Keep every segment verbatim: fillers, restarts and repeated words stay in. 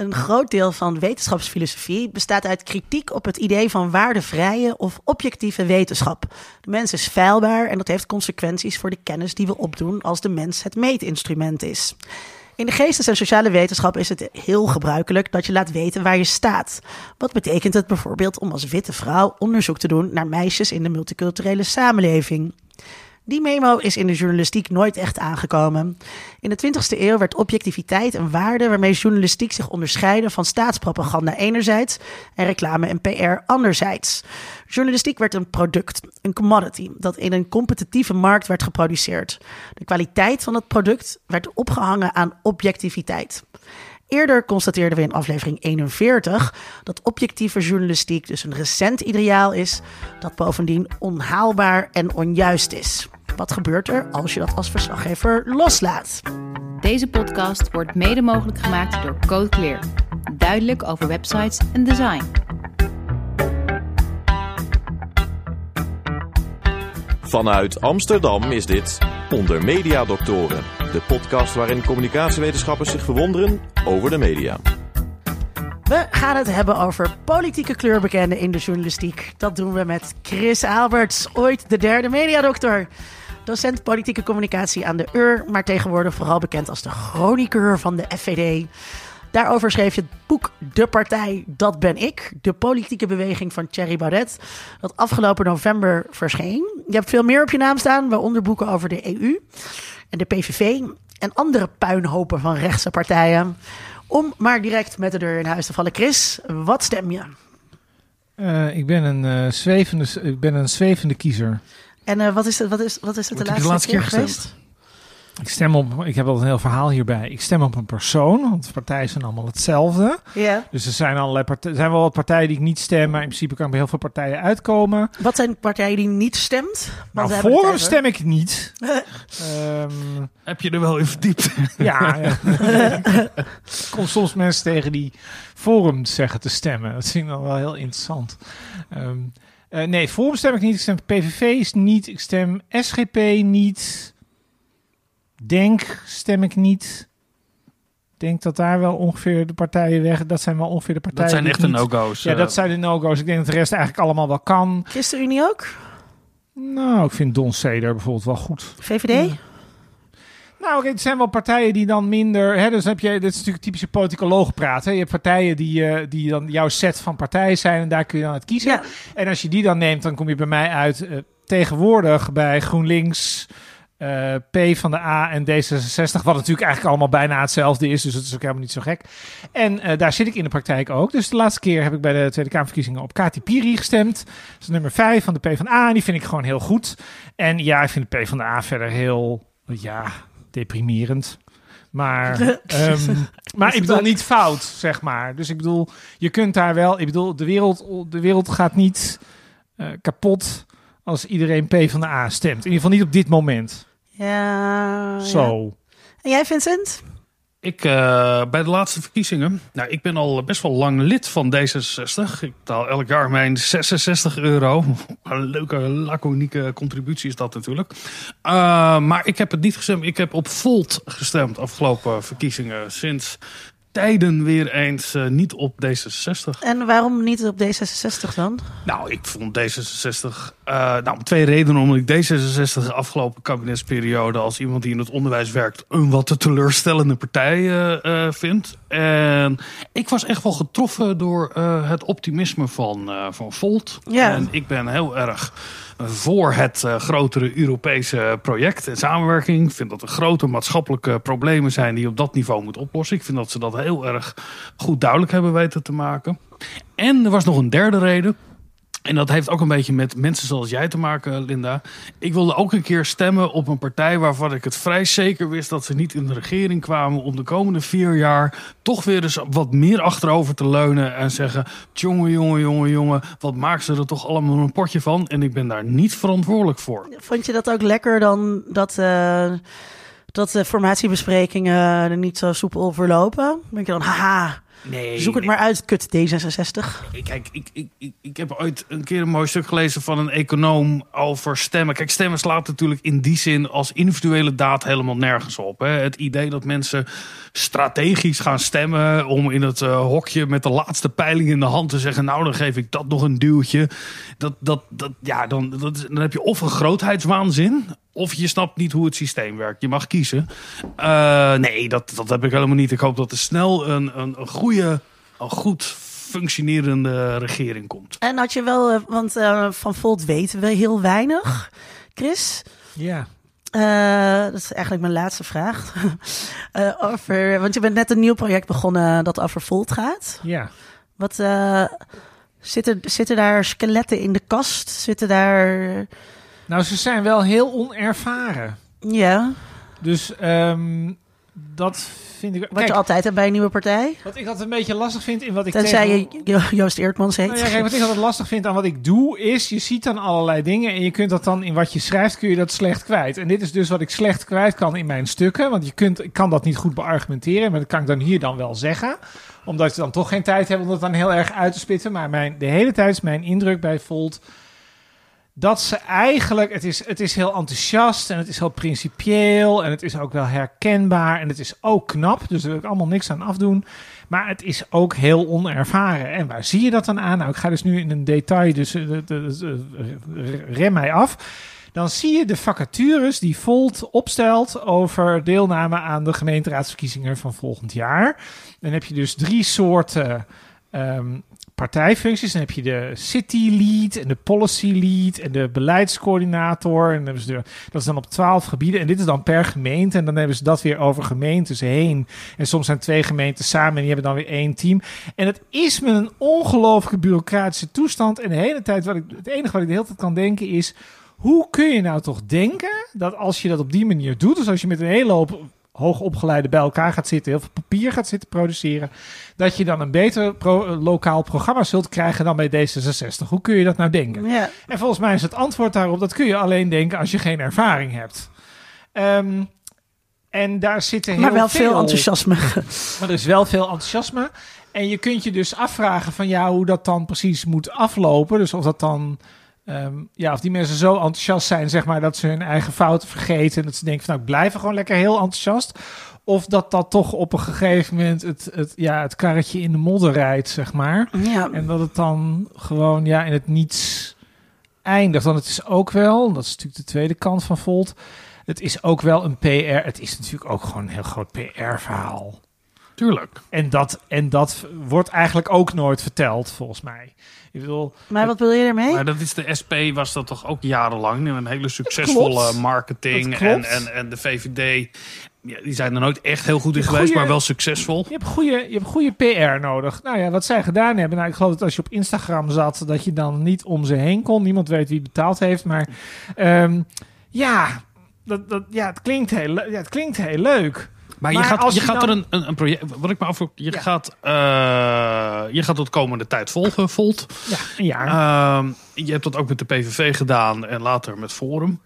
een groot deel van wetenschapsfilosofie bestaat uit kritiek op het idee van waardevrije of objectieve wetenschap. De mens is feilbaar en dat heeft consequenties voor de kennis die we opdoen als de mens het meetinstrument is. In de geestes- en sociale wetenschap is het heel gebruikelijk dat je laat weten waar je staat. Wat betekent het bijvoorbeeld om als witte vrouw onderzoek te doen naar meisjes in de multiculturele samenleving? Die memo is in de journalistiek nooit echt aangekomen. In de twintigste eeuw werd objectiviteit een waarde waarmee journalistiek zich onderscheidde van staatspropaganda enerzijds en reclame en P R anderzijds. Journalistiek werd een product, een commodity, dat in een competitieve markt werd geproduceerd. De kwaliteit van het product werd opgehangen aan objectiviteit. Eerder constateerden we in aflevering eenenveertig dat objectieve journalistiek dus een recent ideaal is dat bovendien onhaalbaar en onjuist is. Wat gebeurt er als je dat als verslaggever loslaat? Deze podcast wordt mede mogelijk gemaakt door Code Clear. Duidelijk over websites en design. Vanuit Amsterdam is dit Onder Mediadoktoren, de podcast waarin communicatiewetenschappers zich verwonderen over de media. We gaan het hebben over politieke kleurbekennen in de journalistiek. Dat doen we met Chris Alberts, ooit de derde mediadokter. Docent politieke communicatie aan de U R, maar tegenwoordig vooral bekend als de chroniqueur van de F V D. Daarover schreef je het boek De Partij, dat ben ik. De politieke beweging van Thierry Baudet. Dat afgelopen november verscheen. Je hebt veel meer op je naam staan. Waaronder boeken over de E U en de P V V. En andere puinhopen van rechtse partijen. Om maar direct met de deur in huis te vallen. Chris, wat stem je? Uh, ik, ben een, uh, zwevende, ik ben een zwevende kiezer. En uh, wat is het, wat is, wat is het de, laatste de laatste keer, keer geweest? Ik stem op, ik heb al een heel verhaal hierbij. Ik stem op een persoon, want partijen zijn allemaal hetzelfde. Yeah. Dus er zijn allerlei partijen, zijn wel wat partijen die ik niet stem, maar in principe kan ik bij heel veel partijen uitkomen. Wat zijn partijen die niet stemt? Nou, Forum stem ik niet. um, heb je er wel in verdiept? ja, ja. Ik kom soms mensen tegen die Forum zeggen te stemmen. Dat vind ik dan wel heel interessant. Um, uh, nee, Forum stem ik niet. Ik stem P V V's niet. Ik stem S G P niet. Denk stem ik niet. Denk dat daar wel ongeveer de partijen weg... Dat zijn wel ongeveer de partijen... Dat zijn echt de no-go's. Ja, uh... dat zijn de no-go's. Ik denk dat de rest eigenlijk allemaal wel kan. ChristenUnie ook? Nou, ik vind Don Ceder bijvoorbeeld wel goed. V V D? Ja. Nou, oké, het zijn wel partijen die dan minder... Hè, dus heb je, dit is natuurlijk typische politicoloog praten. Je hebt partijen die, uh, die dan jouw set van partijen zijn... en daar kun je dan uit kiezen. Ja. En als je die dan neemt, dan kom je bij mij uit... Uh, tegenwoordig bij GroenLinks... Uh, PvdA en D zesenzestig, wat natuurlijk eigenlijk allemaal bijna hetzelfde is, dus dat is ook helemaal niet zo gek. En uh, daar zit ik in de praktijk ook. Dus de laatste keer heb ik bij de Tweede Kamerverkiezingen op Kati Piri gestemd. Dat is nummer vijf van de PvdA en die vind ik gewoon heel goed. En ja, ik vind de PvdA verder heel, ja, deprimerend. Maar, um, maar ik bedoel niet fout, zeg maar. Dus ik bedoel, je kunt daar wel, ik bedoel, de wereld, de wereld gaat niet uh, kapot als iedereen PvdA stemt. In ieder geval niet op dit moment. Ja. Zo. Ja. En jij, Vincent? Ik, uh, bij de laatste verkiezingen... Nou, ik ben al best wel lang lid van D zesenzestig. Ik betaal elk jaar mijn zesenzestig euro. Een leuke, laconieke contributie is dat natuurlijk. Uh, maar ik heb het niet gestemd. Ik heb op Volt gestemd afgelopen verkiezingen. Sinds tijden weer eens uh, niet op D zesenzestig. En waarom niet op D zesenzestig dan? Nou, ik vond D zesenzestig... Uh, nou, om twee redenen. Omdat ik D zesenzestig de afgelopen kabinetsperiode... als iemand die in het onderwijs werkt... een wat te teleurstellende partij uh, uh, vindt. En ik was echt wel getroffen door uh, het optimisme van, uh, van Volt. Ja. En ik ben heel erg... voor het uh, grotere Europese project en samenwerking. Ik vind dat er grote maatschappelijke problemen zijn die je op dat niveau moet oplossen. Ik vind dat ze dat heel erg goed duidelijk hebben weten te maken. En er was nog een derde reden. En dat heeft ook een beetje met mensen zoals jij te maken, Linda. Ik wilde ook een keer stemmen op een partij waarvan ik het vrij zeker wist... dat ze niet in de regering kwamen om de komende vier jaar... toch weer eens wat meer achterover te leunen en zeggen... tjonge, jonge, jonge, jonge, wat maken ze er toch allemaal een potje van? En ik ben daar niet verantwoordelijk voor. Vond je dat ook lekker dan dat... Uh... dat de formatiebesprekingen er niet zo soepel verlopen. Dan denk je dan, haha, Nee, Zoek het nee. maar uit, kut D zesenzestig. Kijk, ik, ik, ik, ik heb ooit een keer een mooi stuk gelezen van een econoom over stemmen. Kijk, stemmen slaat natuurlijk in die zin als individuele daad helemaal nergens op. Hè. Het idee dat mensen strategisch gaan stemmen om in het uh, hokje met de laatste peiling in de hand te zeggen, nou, dan geef ik dat nog een duwtje. Dat, dat, dat, ja, dan, dat, dan heb je of een grootheidswaanzin, of je snapt niet hoe het systeem werkt. Je mag kiezen. Uh, nee, dat, dat heb ik helemaal niet. Ik hoop dat er snel een, een, een goede, een goed functionerende regering komt. En had je wel, want uh, van Volt weten we heel weinig, Chris. Ja. Uh, dat is eigenlijk mijn laatste vraag. uh, over, want je bent net een nieuw project begonnen dat over Volt gaat. Ja. Wat uh, zitten, zitten daar skeletten in de kast? Zitten daar. Nou, ze zijn wel heel onervaren. Ja. Dus um, dat vind ik. Wat kijk, je altijd hebt bij een nieuwe partij. Wat ik altijd een beetje lastig vind in wat ik. Tenzij tegen... je Joost Eertmans heet. Nou ja, kijk, wat ik altijd lastig vind aan wat ik doe is, je ziet dan allerlei dingen en je kunt dat dan in wat je schrijft kun je dat slecht kwijt. En dit is dus wat ik slecht kwijt kan in mijn stukken, want je kunt, ik kan dat niet goed beargumenteren, maar dat kan ik dan hier dan wel zeggen, omdat ze dan toch geen tijd hebben om dat dan heel erg uit te spitten. Maar mijn, de hele tijd is mijn indruk bij Volt dat ze eigenlijk, het is, het is heel enthousiast en het is heel principieel en het is ook wel herkenbaar en het is ook knap. Dus daar wil ik allemaal niks aan afdoen. Maar het is ook heel onervaren. En waar zie je dat dan aan? Nou, ik ga dus nu in een detail, dus uh, uh, uh, rem mij af. Dan zie je de vacatures die Volt opstelt over deelname aan de gemeenteraadsverkiezingen van volgend jaar. Dan heb je dus drie soorten um, partijfuncties. Dan heb je de city lead en de policy lead en de beleidscoördinator. En hebben ze de, dat is dan op twaalf gebieden. En dit is dan per gemeente. En dan hebben ze dat weer over gemeentes heen. En soms zijn twee gemeenten samen en die hebben dan weer één team. En dat is met een ongelooflijke bureaucratische toestand. En de hele tijd, wat ik, het enige wat ik de hele tijd kan denken is, hoe kun je nou toch denken dat als je dat op die manier doet, dus als je met een hele hoop hoogopgeleide bij elkaar gaat zitten, heel veel papier gaat zitten produceren, dat je dan een beter pro- lokaal programma zult krijgen dan bij D zesenzestig. Hoe kun je dat nou denken? Ja. En volgens mij is het antwoord daarop, dat kun je alleen denken als je geen ervaring hebt. Um, en daar zitten heel veel... Maar wel veel, veel enthousiasme. Maar er is wel veel enthousiasme. En je kunt je dus afvragen van ja, hoe dat dan precies moet aflopen. Dus of dat dan... Um, ja, of die mensen zo enthousiast zijn, zeg maar, dat ze hun eigen fouten vergeten en dat ze denken van nou, ik blijf gewoon lekker heel enthousiast. Of dat dat toch op een gegeven moment het, het, ja, het karretje in de modder rijdt, zeg maar. Ja. En dat het dan gewoon ja, in het niets eindigt. Want het is ook wel, dat is natuurlijk de tweede kant van Volt, het is ook wel een P R, het is natuurlijk ook gewoon een heel groot P R-verhaal. Tuurlijk. En dat, en dat wordt eigenlijk ook nooit verteld, volgens mij. Ik bedoel, maar wat wil je ermee? Maar dat is de S P, was dat toch ook jarenlang? Een hele succesvolle marketing. En, en, en de V V D, ja, die zijn er nooit echt heel goed in geweest, goeie, maar wel succesvol. Je hebt, goede, je hebt goede P R nodig. Nou ja, wat zij gedaan hebben. Nou, ik geloof dat als je op Instagram zat, dat je dan niet om ze heen kon. Niemand weet wie betaald heeft, maar um, ja, dat, dat, ja, het klinkt heel, ja, het klinkt heel leuk. Maar, maar je gaat, je je gaat dan... er een, een, een project... Wat ik me afvroeg... Je, ja. gaat, uh, je gaat dat komende tijd volgen, Volt. Ja, een jaar. Uh, je hebt dat ook met de P V V gedaan en later met Forum.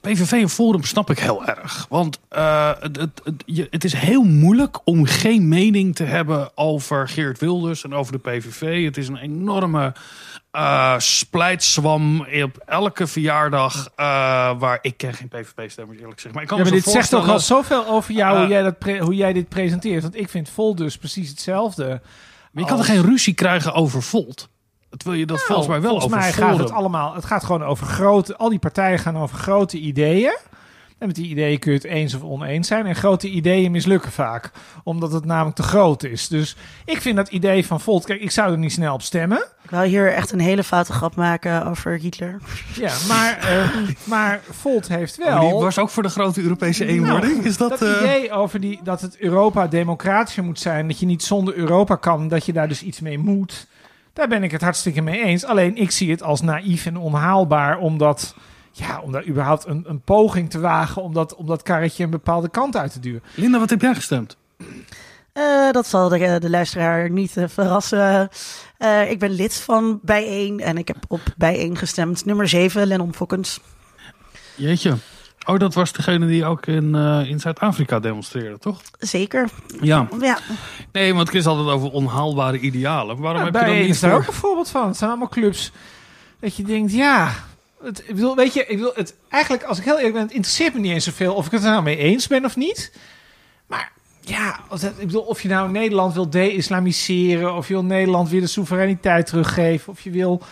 P V V en Forum snap ik heel erg. Want uh, het, het, het, je, het is heel moeilijk om geen mening te hebben over Geert Wilders en over de P V V. Het is een enorme uh, splijtswam op elke verjaardag uh, waar... Ik ken geen P V V-stemmers, eerlijk gezegd. Maar, ik kan ja, maar dit zegt toch al zoveel over jou, uh, hoe, jij dat pre- hoe jij dit presenteert. Want ik vind Volt dus precies hetzelfde. Maar je als... kan er geen ruzie krijgen over Volt. Terwijl je dat nou, volgens mij wel volgens over mij gaat het allemaal. Het gaat gewoon over grote. Al die partijen gaan over grote ideeën. En met die ideeën kun je het eens of oneens zijn. En grote ideeën mislukken vaak. Omdat het namelijk te groot is. Dus ik vind dat idee van Volt... Kijk, ik zou er niet snel op stemmen. Ik wil hier echt een hele foute grap maken over Hitler. Ja, maar, uh, maar Volt heeft wel... Maar die was ook voor de grote Europese eenwording. Nou, is dat dat uh... idee over die, dat het Europa democratischer moet zijn. Dat je niet zonder Europa kan. Dat je daar dus iets mee moet. Daar ben ik het hartstikke mee eens. Alleen ik zie het als naïef en onhaalbaar. Omdat, ja, om daar überhaupt een, een poging te wagen. Om dat, om dat karretje een bepaalde kant uit te duwen. Linda, wat heb jij gestemd? Uh, dat zal de, de luisteraar niet uh, verrassen. Uh, ik ben lid van bij één. En ik heb op bij één gestemd. Nummer zeven, Lennon Fokkens. Jeetje. Oh, dat was degene die ook in, uh, in Zuid-Afrika demonstreerde, toch? Zeker. Ja. ja. Nee, want Chris had het over onhaalbare idealen. Waarom ja, heb je dan niet is daar ook een voorbeeld van. Het zijn allemaal clubs dat je denkt, ja... Het, ik bedoel, weet je, ik bedoel, het, eigenlijk, als ik heel eerlijk ben, het interesseert me niet eens zoveel of ik het er nou mee eens ben of niet. Maar ja, ik bedoel, of je nou Nederland wil de-islamiseren, of je wil Nederland weer de soevereiniteit teruggeven, of je wil...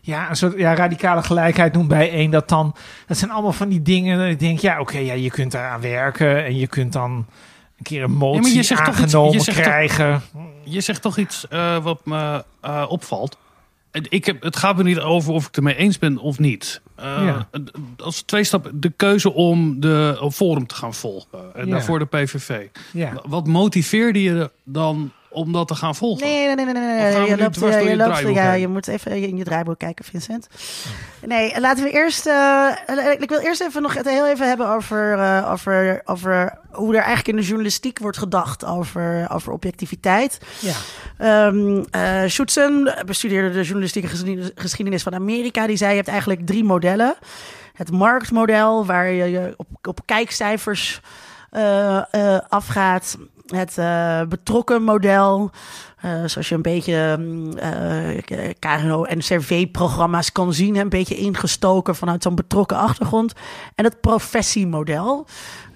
Ja, een soort ja, radicale gelijkheid noemt bij één dat dan. Dat zijn allemaal van die dingen. Dat ik denk, ja, oké, okay, ja, je kunt daaraan werken. En je kunt dan een keer een motie ja, aangenomen iets, je krijgen. Toch, je zegt toch iets uh, wat me uh, opvalt. Ik heb, het gaat me niet over of ik ermee eens ben of niet. Uh, ja. Als twee stappen, de keuze om de om Forum te gaan volgen. En ja. daarvoor de P V V. Ja. Wat motiveerde je dan... om dat te gaan volgen. Nee, nee, nee, nee. nee. Je, loopt, je, je, je, loopt, ja, je moet even in je draaiboek kijken, Vincent. Nee, laten we eerst... Uh, ik wil eerst even nog het heel even hebben over, uh, over, over hoe er eigenlijk in de journalistiek wordt gedacht over, over objectiviteit. Ja. Um, uh, Schutzen bestudeerde de journalistieke geschiedenis van Amerika. Die zei, je hebt eigenlijk drie modellen. Het marktmodel, waar je op, op kijkcijfers uh, uh, afgaat... Het uh, betrokken model, uh, zoals je een beetje uh, K R O en N C R V-programma's kan zien. Een beetje ingestoken vanuit zo'n betrokken achtergrond. En het professiemodel,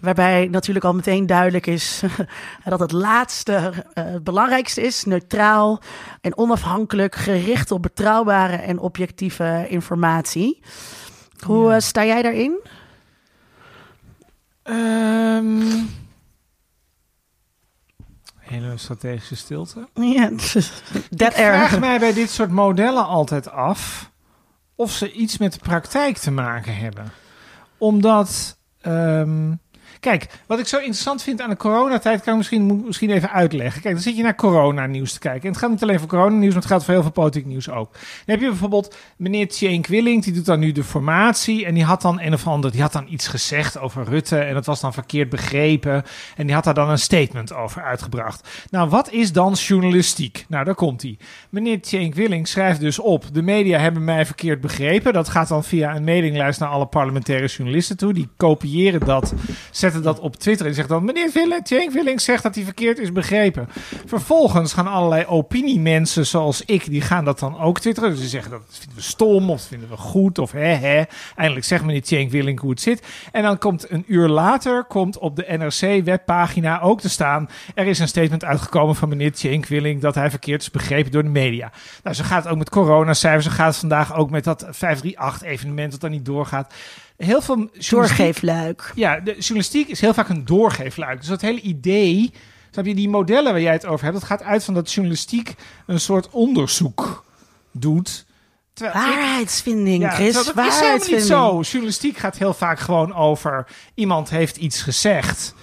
waarbij natuurlijk al meteen duidelijk is... dat het laatste uh, het belangrijkste is. Neutraal en onafhankelijk, gericht op betrouwbare en objectieve informatie. Hoe uh, sta jij daarin? Um... Hele strategische stilte. Ja, dat erg. Ik vraag mij bij dit soort modellen altijd af of ze iets met de praktijk te maken hebben. Omdat, um, kijk, wat ik zo interessant vind aan de coronatijd, kan ik misschien, misschien even uitleggen. Kijk, dan zit je naar coronanieuws te kijken. En het gaat niet alleen voor coronanieuws, maar het gaat voor heel veel politiek nieuws ook. Dan heb je bijvoorbeeld meneer Tjeenk Willink, die doet dan nu de formatie. En die had dan een of ander, die had dan iets gezegd over Rutte. En dat was dan verkeerd begrepen. En die had daar dan een statement over uitgebracht. Nou, wat is dan journalistiek? Nou, daar komt hij. Meneer Tjeenk Willink schrijft dus op: de media hebben mij verkeerd begrepen. Dat gaat dan via een mailinglijst naar alle parlementaire journalisten toe. Die kopiëren dat, zetten dat op Twitter en zegt dan... meneer Tjeenk Willink zegt dat hij verkeerd is begrepen. Vervolgens gaan allerlei opiniemensen zoals ik... die gaan dat dan ook twitteren. Dus die zeggen dat vinden we stom of dat vinden we goed of hè hè. Eindelijk zegt meneer Tjeenk Willink hoe het zit. En dan komt een uur later komt op de N R C-webpagina ook te staan... er is een statement uitgekomen van meneer Tjeenk Willink... dat hij verkeerd is begrepen door de media. Nou, zo gaat het ook met coronacijfers. Zo gaat het vandaag ook met dat vijf drie acht-evenement dat dan niet doorgaat... Heel veel doorgeefluik. Ja, de journalistiek is heel vaak een doorgeefluik. Dus dat hele idee, snap je, die modellen waar jij het over hebt... dat gaat uit van dat journalistiek een soort onderzoek doet. Terwijl waarheidsvinding, ik, ja, Chris. Dat is helemaal niet zo. Journalistiek gaat heel vaak gewoon over... iemand heeft iets gezegd.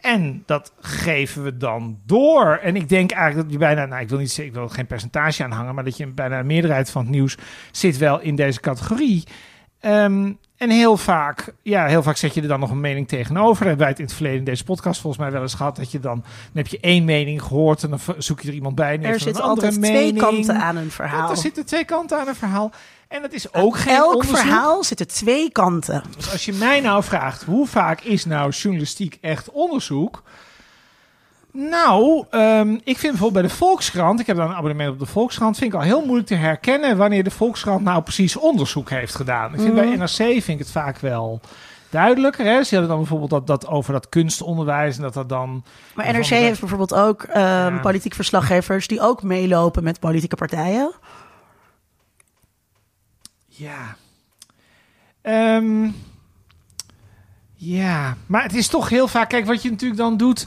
En dat geven we dan door. En ik denk eigenlijk dat je bijna... Nou, ik wil niet zeggen, ik wil geen percentage aanhangen... maar dat je bijna een meerderheid van het nieuws... zit wel in deze categorie... Um, en heel vaak, ja, heel vaak zet je er dan nog een mening tegenover. Daar hebben wij het in het verleden in deze podcast volgens mij wel eens gehad. Dat je dan, dan heb je één mening gehoord en dan zoek je er iemand bij. En er zitten altijd mening. twee kanten aan een verhaal. Ja, er zitten twee kanten aan een verhaal. En dat is ook aan geen elk onderzoek. Verhaal zitten twee kanten. Dus als je mij nou vraagt, hoe vaak is nou journalistiek echt onderzoek? Nou, um, ik vind bijvoorbeeld bij de Volkskrant... ik heb dan een abonnement op de Volkskrant... vind ik al heel moeilijk te herkennen... wanneer de Volkskrant nou precies onderzoek heeft gedaan. Ik vind mm. bij N R C vind ik het vaak wel duidelijker. Hè? Ze hadden dan bijvoorbeeld dat, dat over dat kunstonderwijs... en dat dat dan... Maar N R C heeft bijvoorbeeld ook um, ja. politiek verslaggevers... die ook meelopen met politieke partijen. Ja. Um, ja, maar het is toch heel vaak... Kijk, wat je natuurlijk dan doet...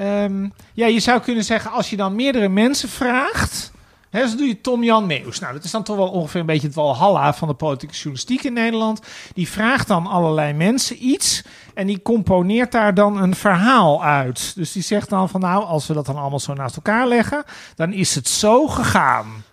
Um, ja, je zou kunnen zeggen, als je dan meerdere mensen vraagt... Hè, zo doe je Tom Jan Meeus. Nou, dat is dan toch wel ongeveer een beetje het walhalla... van de politieke journalistiek in Nederland. Die vraagt dan allerlei mensen iets... en die componeert daar dan een verhaal uit. Dus die zegt dan van, nou, als we dat dan allemaal zo naast elkaar leggen... dan is het zo gegaan.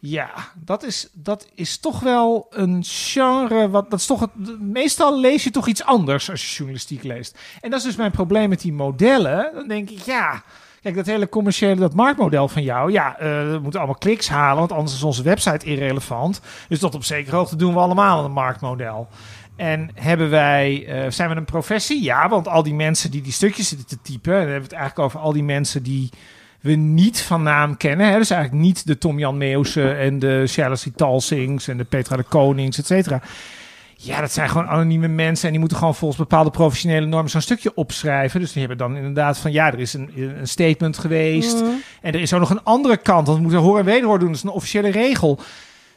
Ja, dat is, dat is toch wel een genre... Wat, dat is toch het, meestal lees je toch iets anders als je journalistiek leest. En dat is dus mijn probleem met die modellen. Dan denk ik, ja... Kijk, dat hele commerciële, dat marktmodel van jou... ja, uh, we moeten allemaal kliks halen... want anders is onze website irrelevant. Dus tot op zekere hoogte doen we allemaal een marktmodel. En hebben wij, uh, zijn we een professie? Ja, want al die mensen die die stukjes zitten te typen... dan hebben we het eigenlijk over al die mensen die we niet van naam kennen. Hè? Dus eigenlijk niet de Tom Jan Meeus en de Chelsea Talsings en de Petra de Konings, et cetera. Ja, dat zijn gewoon anonieme mensen en die moeten gewoon volgens bepaalde professionele normen zo'n stukje opschrijven. Dus die hebben dan inderdaad van, ja, er is een, een statement geweest. Mm. En er is ook nog een andere kant, want we moeten horen en wederhoor doen. Dat is een officiële regel.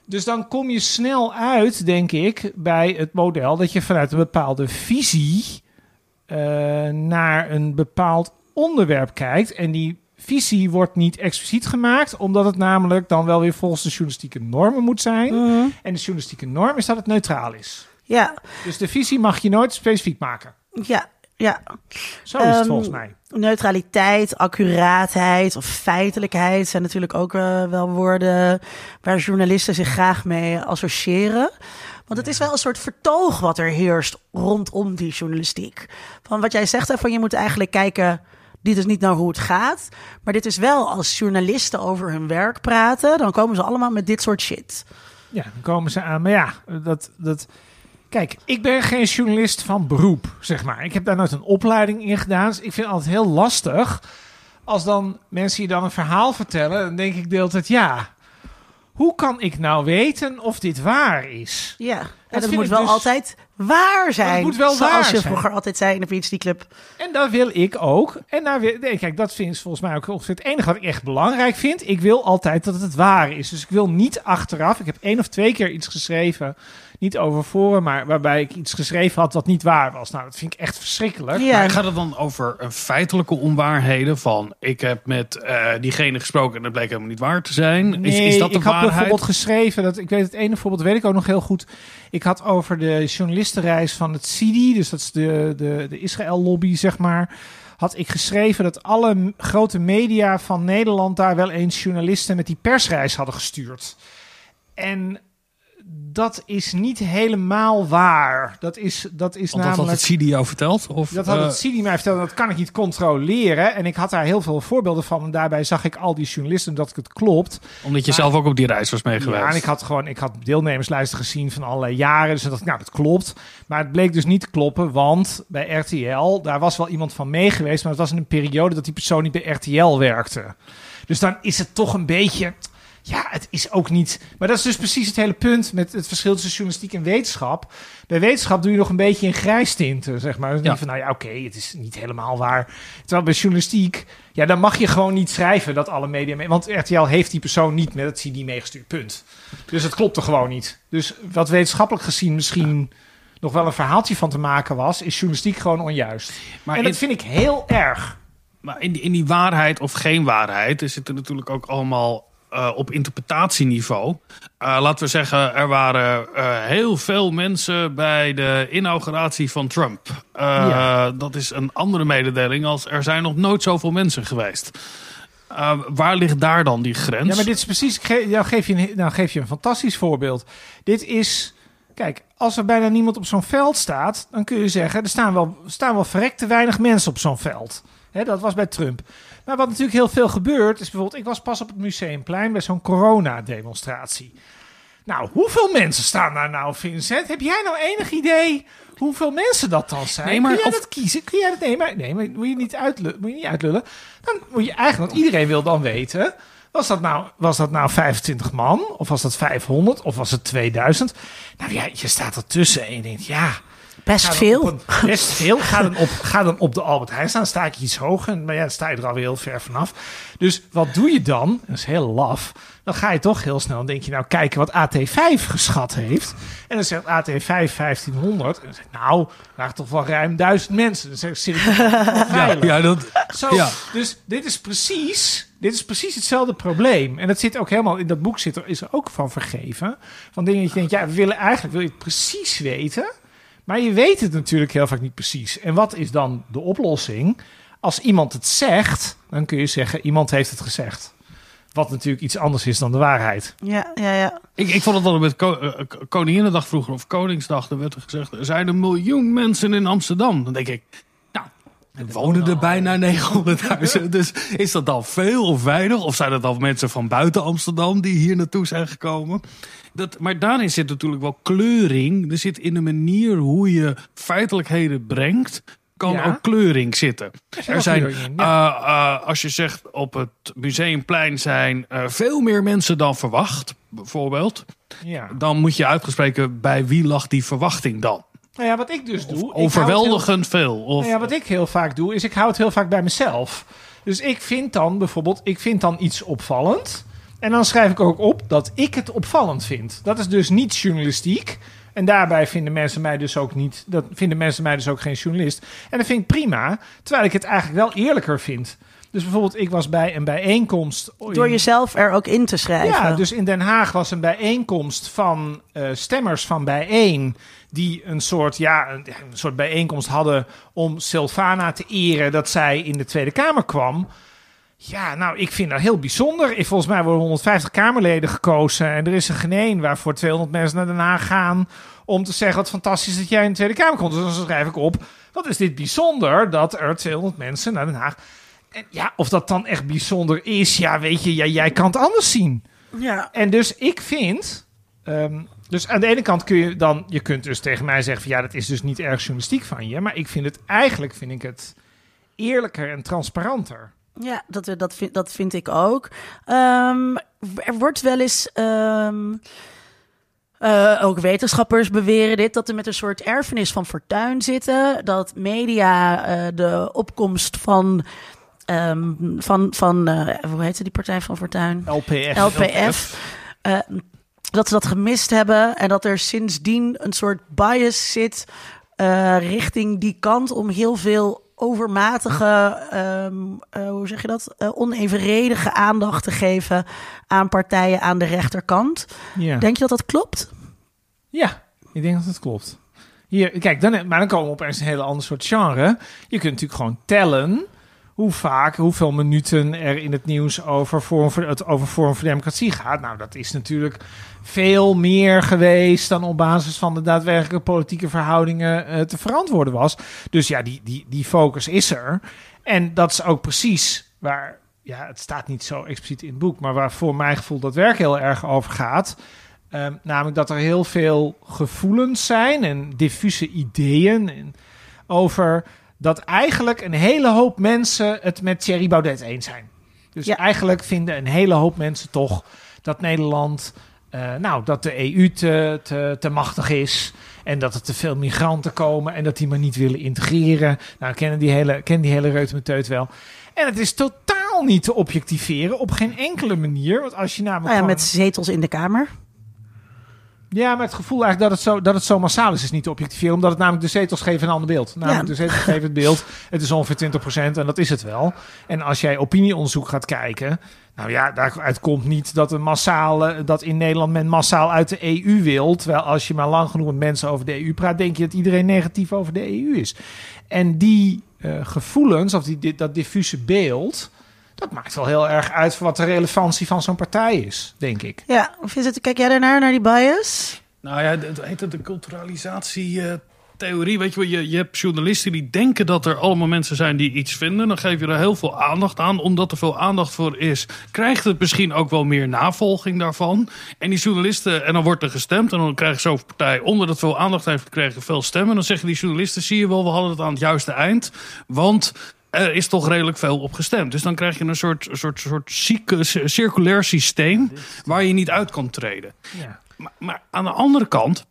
Dus dan kom je snel uit, denk ik, bij het model dat je vanuit een bepaalde visie uh, naar een bepaald onderwerp kijkt. En die visie wordt niet expliciet gemaakt, omdat het namelijk dan wel weer volgens de journalistieke normen moet zijn. Uh-huh. En de journalistieke norm is dat het neutraal is. Ja. Dus de visie mag je nooit specifiek maken. Ja, ja. Zo is um, het volgens mij. Neutraliteit, accuraatheid of feitelijkheid zijn natuurlijk ook uh, wel woorden waar journalisten zich graag mee associëren. Want het is wel een soort vertoog wat er heerst rondom die journalistiek. Van wat jij zegt, hè, van je moet eigenlijk kijken... Dit is niet nou hoe het gaat. Maar dit is wel als journalisten over hun werk praten. Dan komen ze allemaal met dit soort shit. Ja, dan komen ze aan. Maar ja, dat... dat... Kijk, ik ben geen journalist van beroep, zeg maar. Ik heb daar nooit een opleiding in gedaan. Dus ik vind het altijd heel lastig. Als dan mensen je dan een verhaal vertellen... dan denk ik de hele tijd, ja... hoe kan ik nou weten of dit waar is? Ja, en dat, dat moet wel dus... altijd... waar zijn. Het moet wel zoals waar je vroeger zijn. Altijd zei in de P V D Club. En daar wil ik ook. En daar wil, nee, kijk, dat vind ik volgens mij ook ongeveer het enige wat ik echt belangrijk vind. Ik wil altijd dat het het waar is. Dus ik wil niet achteraf. Ik heb één of twee keer iets geschreven. Niet over Forum, maar waarbij ik iets geschreven had wat niet waar was. Nou, dat vind ik echt verschrikkelijk. Ja. Maar gaat het dan over feitelijke onwaarheden van... ik heb met uh, diegene gesproken en dat bleek helemaal niet waar te zijn? Nee, is, is dat de ik waarheid? Had bijvoorbeeld geschreven... dat ik weet het ene voorbeeld weet ik ook nog heel goed. Ik had over de journalistenreis van het C I D I... dus dat is de, de, de Israël-lobby, zeg maar... had ik geschreven dat alle grote media van Nederland... daar wel eens journalisten met die persreis hadden gestuurd. En... dat is niet helemaal waar. Dat is, dat is namelijk... dat had het C I D I jou verteld? Of, dat had het C I D I mij verteld. Dat kan ik niet controleren. En ik had daar heel veel voorbeelden van. En daarbij zag ik al die journalisten dat het klopt. Omdat je maar, zelf ook op die reis was meegeweest. Ja, en ik had gewoon ik had deelnemerslijsten gezien van allerlei jaren. Dus dat dacht ik, nou, dat klopt. Maar het bleek dus niet te kloppen. Want bij R T L, daar was wel iemand van meegeweest. Maar het was in een periode dat die persoon niet bij R T L werkte. Dus dan is het toch een beetje... ja, het is ook niet... Maar dat is dus precies het hele punt met het verschil tussen journalistiek en wetenschap. Bij wetenschap doe je nog een beetje in grijs tinten, zeg maar. Dus ja. Niet van, nou ja, oké, okay, het is niet helemaal waar. Terwijl bij journalistiek, ja, dan mag je gewoon niet schrijven dat alle media... Mee, want R T L heeft die persoon niet met het C I D I meegestuurd, punt. Dus het klopt er gewoon niet. Dus wat wetenschappelijk gezien misschien ja. nog wel een verhaaltje van te maken was... is journalistiek gewoon onjuist. Maar en dat in... vind ik heel erg. Maar in die, in die waarheid of geen waarheid is het er natuurlijk ook allemaal... Uh, op interpretatieniveau. Uh, laten we zeggen, er waren uh, heel veel mensen bij de inauguratie van Trump. Uh, ja. Dat is een andere mededeling als er zijn nog nooit zoveel mensen geweest. Uh, waar ligt daar dan die grens? Ja, maar dit is precies... Ge- nou, geef je een, nou, geef je een fantastisch voorbeeld. Dit is... Kijk, als er bijna niemand op zo'n veld staat... dan kun je zeggen, er staan wel, staan wel verrekt te weinig mensen op zo'n veld. Hè, dat was bij Trump. Maar wat natuurlijk heel veel gebeurt... is bijvoorbeeld... ik was pas op het Museumplein bij zo'n coronademonstratie. Nou, hoeveel mensen staan daar nou, Vincent? Heb jij nou enig idee hoeveel mensen dat dan zijn? Nee, maar, kun jij of... dat kiezen? Kun jij dat... Nee, maar, nee, maar moet je niet uitlullen, moet je niet uitlullen. Dan moet je eigenlijk... want iedereen wil dan weten... Was dat, nou, was dat nou vijfentwintig man? Of was dat vijfhonderd? Of was het tweeduizend? Nou ja, je staat ertussen en je denkt... ja. Best veel. Een, best veel. Ga dan, op, ga dan op de Albert Heijn staan. Sta ik iets hoger. Maar ja, dan sta je er alweer heel ver vanaf. Dus wat doe je dan? Dat is heel laf. Dan ga je toch heel snel. Dan denk je nou kijken wat A T vijf geschat heeft. En dan zegt A T vijf vijftienhonderd. En dan zegt nou, daar toch wel ruim duizend mensen. Dan zegt ja, ja, dat zo. Ja. Dus dit is precies... Dit is precies hetzelfde probleem. En dat zit ook helemaal in dat boek. Zit er, is er ook van vergeven. Van dingen dat je denkt, ja, we willen eigenlijk wil je het precies weten. Maar je weet het natuurlijk heel vaak niet precies. En wat is dan de oplossing? Als iemand het zegt, dan kun je zeggen, iemand heeft het gezegd. Wat natuurlijk iets anders is dan de waarheid. Ja, ja, ja. Ik, ik vond het al met Koninginnedag vroeger of Koningsdag. Er werd gezegd, er zijn een miljoen mensen in Amsterdam. Dan denk ik... Er wonen er bijna negenhonderdduizend. Dus is dat dan veel of weinig? Of zijn dat dan mensen van buiten Amsterdam die hier naartoe zijn gekomen? Dat, maar daarin zit natuurlijk wel kleuring. Er zit in de manier hoe je feitelijkheden brengt, kan ja. ook kleuring zitten. Er zijn, uh, uh, als je zegt op het Museumplein zijn uh, veel meer mensen dan verwacht, bijvoorbeeld. Ja. Dan moet je uitspreken bij wie lag die verwachting dan. Nou ja, wat ik dus doe... Of overweldigend ik heel, veel. Of, nou ja, wat ik heel vaak doe, is ik hou het heel vaak bij mezelf. Dus ik vind dan bijvoorbeeld, ik vind dan iets opvallend. En dan schrijf ik ook op dat ik het opvallend vind. Dat is dus niet journalistiek. En daarbij vinden mensen mij dus ook niet... Dat vinden mensen mij dus ook geen journalist. En dat vind ik prima, terwijl ik het eigenlijk wel eerlijker vind. Dus bijvoorbeeld, ik was bij een bijeenkomst... Door jezelf er ook in te schrijven. Ja, dus in Den Haag was een bijeenkomst van uh, stemmers van bijeen... die een soort, ja, een soort bijeenkomst hadden om Silvana te eren... dat zij in de Tweede Kamer kwam. Ja, nou, ik vind dat heel bijzonder. Volgens mij worden honderdvijftig Kamerleden gekozen... en er is een geneen waarvoor tweehonderd mensen naar Den Haag gaan... om te zeggen, wat fantastisch dat jij in de Tweede Kamer komt. Dus dan schrijf ik op, wat is dit bijzonder dat er tweehonderd mensen naar Den Haag... En ja, of dat dan echt bijzonder is, ja, weet je, ja, jij kan het anders zien. Ja. En dus ik vind... Um, dus aan de ene kant kun je dan... Je kunt dus tegen mij zeggen van ja, dat is dus niet erg journalistiek van je. Maar ik vind het eigenlijk, vind ik het eerlijker en transparanter. Ja, dat, dat, vind, dat vind ik ook. Um, er wordt wel eens... Um... Uh, ook wetenschappers beweren dit, dat er met een soort erfenis van fortuin zitten. Dat media uh, de opkomst van... Um, van, van uh, hoe heette die partij van Fortuyn? L P F. L P F. Uh, dat ze dat gemist hebben en dat er sindsdien een soort bias zit uh, richting die kant om heel veel overmatige, um, uh, hoe zeg je dat, uh, onevenredige aandacht te geven aan partijen aan de rechterkant. Ja. Denk je dat dat klopt? Ja, ik denk dat dat klopt. Hier, kijk, dan, maar dan komen we opeens een hele ander soort genre. Je kunt natuurlijk gewoon tellen... hoe vaak, hoeveel minuten er in het nieuws over Forum voor, het over Forum voor Democratie gaat. Nou, dat is natuurlijk veel meer geweest dan op basis van de daadwerkelijke politieke verhoudingen uh, te verantwoorden was. Dus ja, die, die, die focus is er. En dat is ook precies waar, ja, het staat niet zo expliciet in het boek, maar waar voor mijn gevoel dat werk heel erg over gaat. Um, namelijk dat er heel veel gevoelens zijn en diffuse ideeën en over... dat eigenlijk een hele hoop mensen het met Thierry Baudet eens zijn. Dus ja. eigenlijk vinden een hele hoop mensen toch dat Nederland... Uh, nou, dat de E U te, te, te machtig is... en dat er te veel migranten komen... en dat die maar niet willen integreren. Nou, kennen die hele, kennen die hele reutemeteut wel. En het is totaal niet te objectiveren, op geen enkele manier. Want als je namelijk nou ja, gewoon... met zetels in de Kamer... Ja, maar het gevoel eigenlijk dat het zo, dat het zo massaal is, is niet te objectiveren. Omdat het namelijk de zetels geven een ander beeld. Namelijk ja. de zetels geven het beeld. Het is ongeveer twintig procent en dat is het wel. En als jij opinieonderzoek gaat kijken... Nou ja, daaruit komt niet dat, een massale, dat in Nederland men massaal uit de E U wil. Terwijl als je maar lang genoeg met mensen over de E U praat... denk je dat iedereen negatief over de E U is. En die uh, gevoelens, of die, dat diffuse beeld... dat maakt wel heel erg uit voor wat de relevantie van zo'n partij is, denk ik. Ja, of is het, kijk jij daarnaar, naar die bias? Nou ja, dat heet het de culturalisatietheorie. Weet je wel, je, je hebt journalisten die denken dat er allemaal mensen zijn die iets vinden. Dan geef je er heel veel aandacht aan. Omdat er veel aandacht voor is, krijgt het misschien ook wel meer navolging daarvan. En die journalisten, en dan wordt er gestemd en dan krijgt zo'n partij, omdat het veel aandacht heeft gekregen, veel stemmen. Dan zeggen die journalisten, zie je wel, we hadden het aan het juiste eind. Want... er is toch redelijk veel op gestemd. Dus dan krijg je een soort, soort, soort zieke, circulair systeem... waar je niet uit kan treden. Ja. Maar, maar aan de andere kant...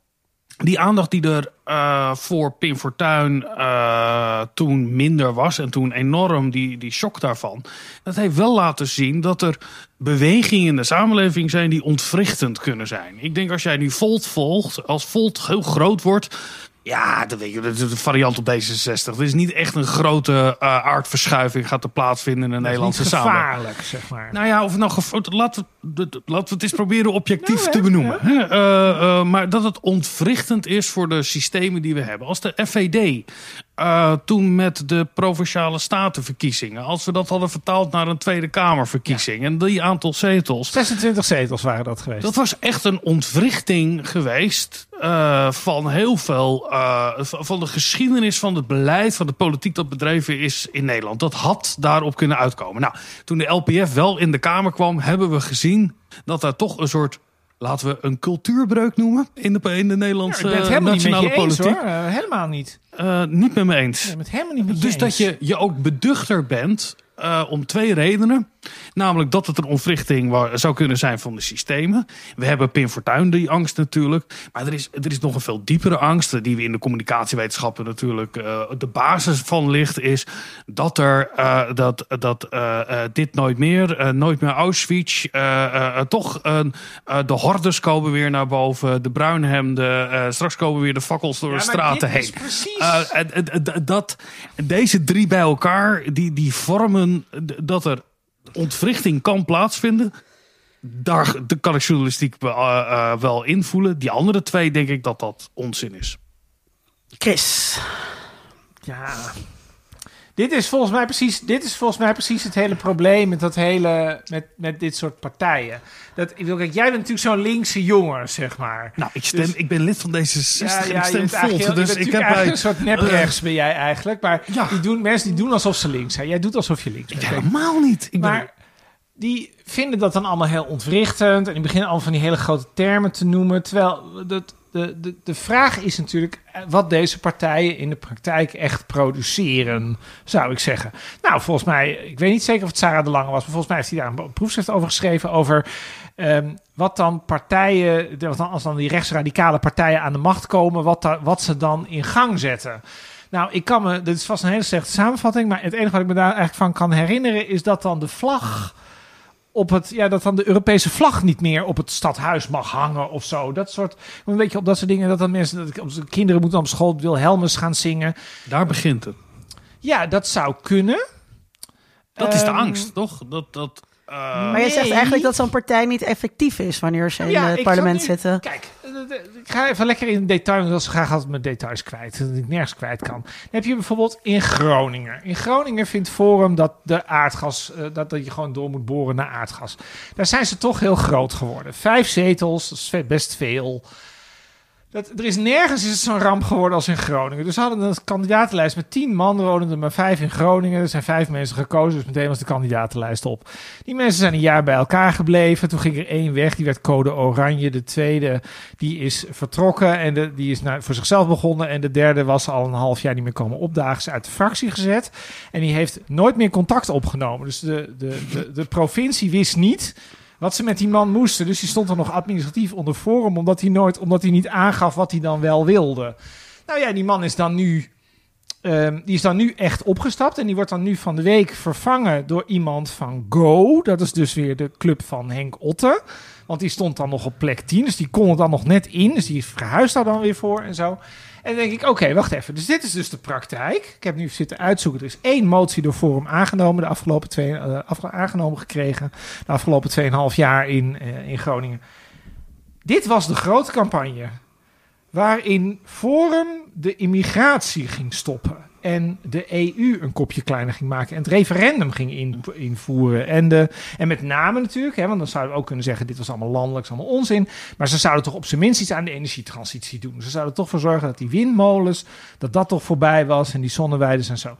die aandacht die er uh, voor Pim Fortuyn uh, toen minder was... en toen enorm die, die shock daarvan... dat heeft wel laten zien dat er bewegingen in de samenleving zijn... die ontwrichtend kunnen zijn. Ik denk als jij nu Volt volgt, als Volt heel groot wordt... Ja, dat weet je, dat is een variant op D zesenzestig. Er is niet echt een grote uh, aardverschuiving gaat er plaatsvinden in de Nederlandse samenleving. Gevaarlijk, zeg maar. Nou ja, of nou gevaarlijk, laten we, laten we het eens proberen objectief nou, hè, te benoemen. Ja. Hè? Uh, uh, maar dat het ontwrichtend is voor de systemen die we hebben. Als de F V D uh, toen met de Provinciale Statenverkiezingen. Als we dat hadden vertaald naar een Tweede Kamerverkiezing. Ja. En die aantal zetels. zesentwintig zetels waren dat geweest. Dat was echt een ontwrichting geweest uh, van heel veel... Uh, van de geschiedenis van het beleid, van de politiek dat bedreven is in Nederland. Dat had daarop kunnen uitkomen. Nou, toen de L P F wel in de Kamer kwam, hebben we gezien dat daar toch een soort... laten we een cultuurbreuk noemen in de, in de Nederlandse ja, uh, nationale niet politiek. Eens, hoor. Uh, helemaal niet. Uh, niet met me eens. Nee, met helemaal niet met je dus je dat je, je ook beduchter bent uh, om twee redenen. Namelijk dat het een ontwrichting zou kunnen zijn van de systemen. We hebben Pim Fortuyn, die angst natuurlijk. Maar er is, er is nog een veel diepere angst die we in de communicatiewetenschappen natuurlijk uh, de basis van ligt. Is dat, er, uh, dat, dat uh, uh, dit nooit meer, uh, nooit meer Auschwitz, uh, uh, uh, toch uh, uh, de hordes komen weer naar boven. De bruinhemden, uh, straks komen weer de fakkels door ja, de straten heen. Precies... Uh, uh, uh, uh, dat, deze drie bij elkaar, die, die vormen dat er ontwrichting kan plaatsvinden. Daar kan ik journalistiek uh, uh, wel invoelen. Die andere twee denk ik dat dat onzin is. Chris. Ja. Dit is volgens mij precies, dit is volgens mij precies het hele probleem met, dat hele, met, met dit soort partijen. Dat, ik wil, kijk, jij bent natuurlijk zo'n linkse jongen, zeg maar. Nou, ik, stem, dus, ik ben lid van D zesenzestig ja, ja, ik stem Volt. Dus ik heb bij, een soort neprechts uh, ben jij eigenlijk. Maar ja. die doen, mensen die doen alsof ze links zijn. Jij doet alsof je links bent. Helemaal niet. Ik maar ben... die vinden dat dan allemaal heel ontwrichtend. En die beginnen allemaal van die hele grote termen te noemen. Terwijl dat, de, de, de vraag is natuurlijk wat deze partijen in de praktijk echt produceren, zou ik zeggen. Nou, volgens mij, ik weet niet zeker of het Sarah de Lange was, maar volgens mij heeft hij daar een proefschrift over geschreven, over um, wat dan partijen, als dan die rechtsradicale partijen aan de macht komen, wat, da, wat ze dan in gang zetten. Nou, ik kan me, dit is vast een hele slechte samenvatting, maar het enige wat ik me daar eigenlijk van kan herinneren is dat dan de vlag... op het, ja, dat dan de Europese vlag niet meer op het stadhuis mag hangen of zo. Dat soort, een beetje op dat soort dingen. Dat dan mensen, dat ik, kinderen moeten op school Wilhelmus gaan zingen. Daar begint het. Ja, dat zou kunnen. Dat um, is de angst, toch? Dat, dat, uh... Maar je zegt nee. eigenlijk dat zo'n partij niet effectief is wanneer ze ja, in het parlement nu, zitten. Kijk, ik ga even lekker in detail, want ik wil graag altijd mijn details kwijt. Dat ik nergens kwijt kan. Dan heb je bijvoorbeeld in Groningen. In Groningen vindt Forum dat de aardgas, dat, dat je gewoon door moet boren naar aardgas. Daar zijn ze toch heel groot geworden. Vijf zetels, dat is best veel. Dat, er is nergens is het zo'n ramp geworden als in Groningen. Dus ze hadden een kandidatenlijst met tien man, wonen er maar vijf in Groningen. Er zijn vijf mensen gekozen, dus meteen was de kandidatenlijst op. Die mensen zijn een jaar bij elkaar gebleven. Toen ging er één weg, die werd code oranje. De tweede, die is vertrokken en de, die is nou voor zichzelf begonnen. En de derde was al een half jaar niet meer komen opdagen. Ze uit de fractie gezet en die heeft nooit meer contact opgenomen. Dus de, de, de, de provincie wist niet... wat ze met die man moesten. Dus die stond er nog administratief onder Forum... omdat hij nooit, omdat hij niet aangaf wat hij dan wel wilde. Nou ja, die man is dan nu... Um, die is dan nu echt opgestapt... en die wordt dan nu van de week vervangen... door iemand van Go. Dat is dus weer de club van Henk Otten. Want die stond dan nog op plek tien... dus die kon het dan nog net in. Dus die verhuist daar dan weer voor en zo. En dan denk ik, oké, okay, wacht even. Dus dit is dus de praktijk. Ik heb nu zitten uitzoeken. Er is één motie door Forum aangenomen. De afgelopen twee, uh, afge- aangenomen gekregen. De afgelopen tweeënhalf jaar in, uh, in Groningen. Dit was de grote campagne. Waarin Forum de immigratie ging stoppen. En de E U een kopje kleiner ging maken. En het referendum ging in, invoeren. En, de, en met name natuurlijk. Hè, want dan zouden we ook kunnen zeggen. Dit was allemaal landelijk. Allemaal onzin. Maar ze zouden toch op zijn minst iets aan de energietransitie doen. Ze zouden toch voor zorgen dat die windmolens. Dat dat toch voorbij was. En die zonneweiden en zo.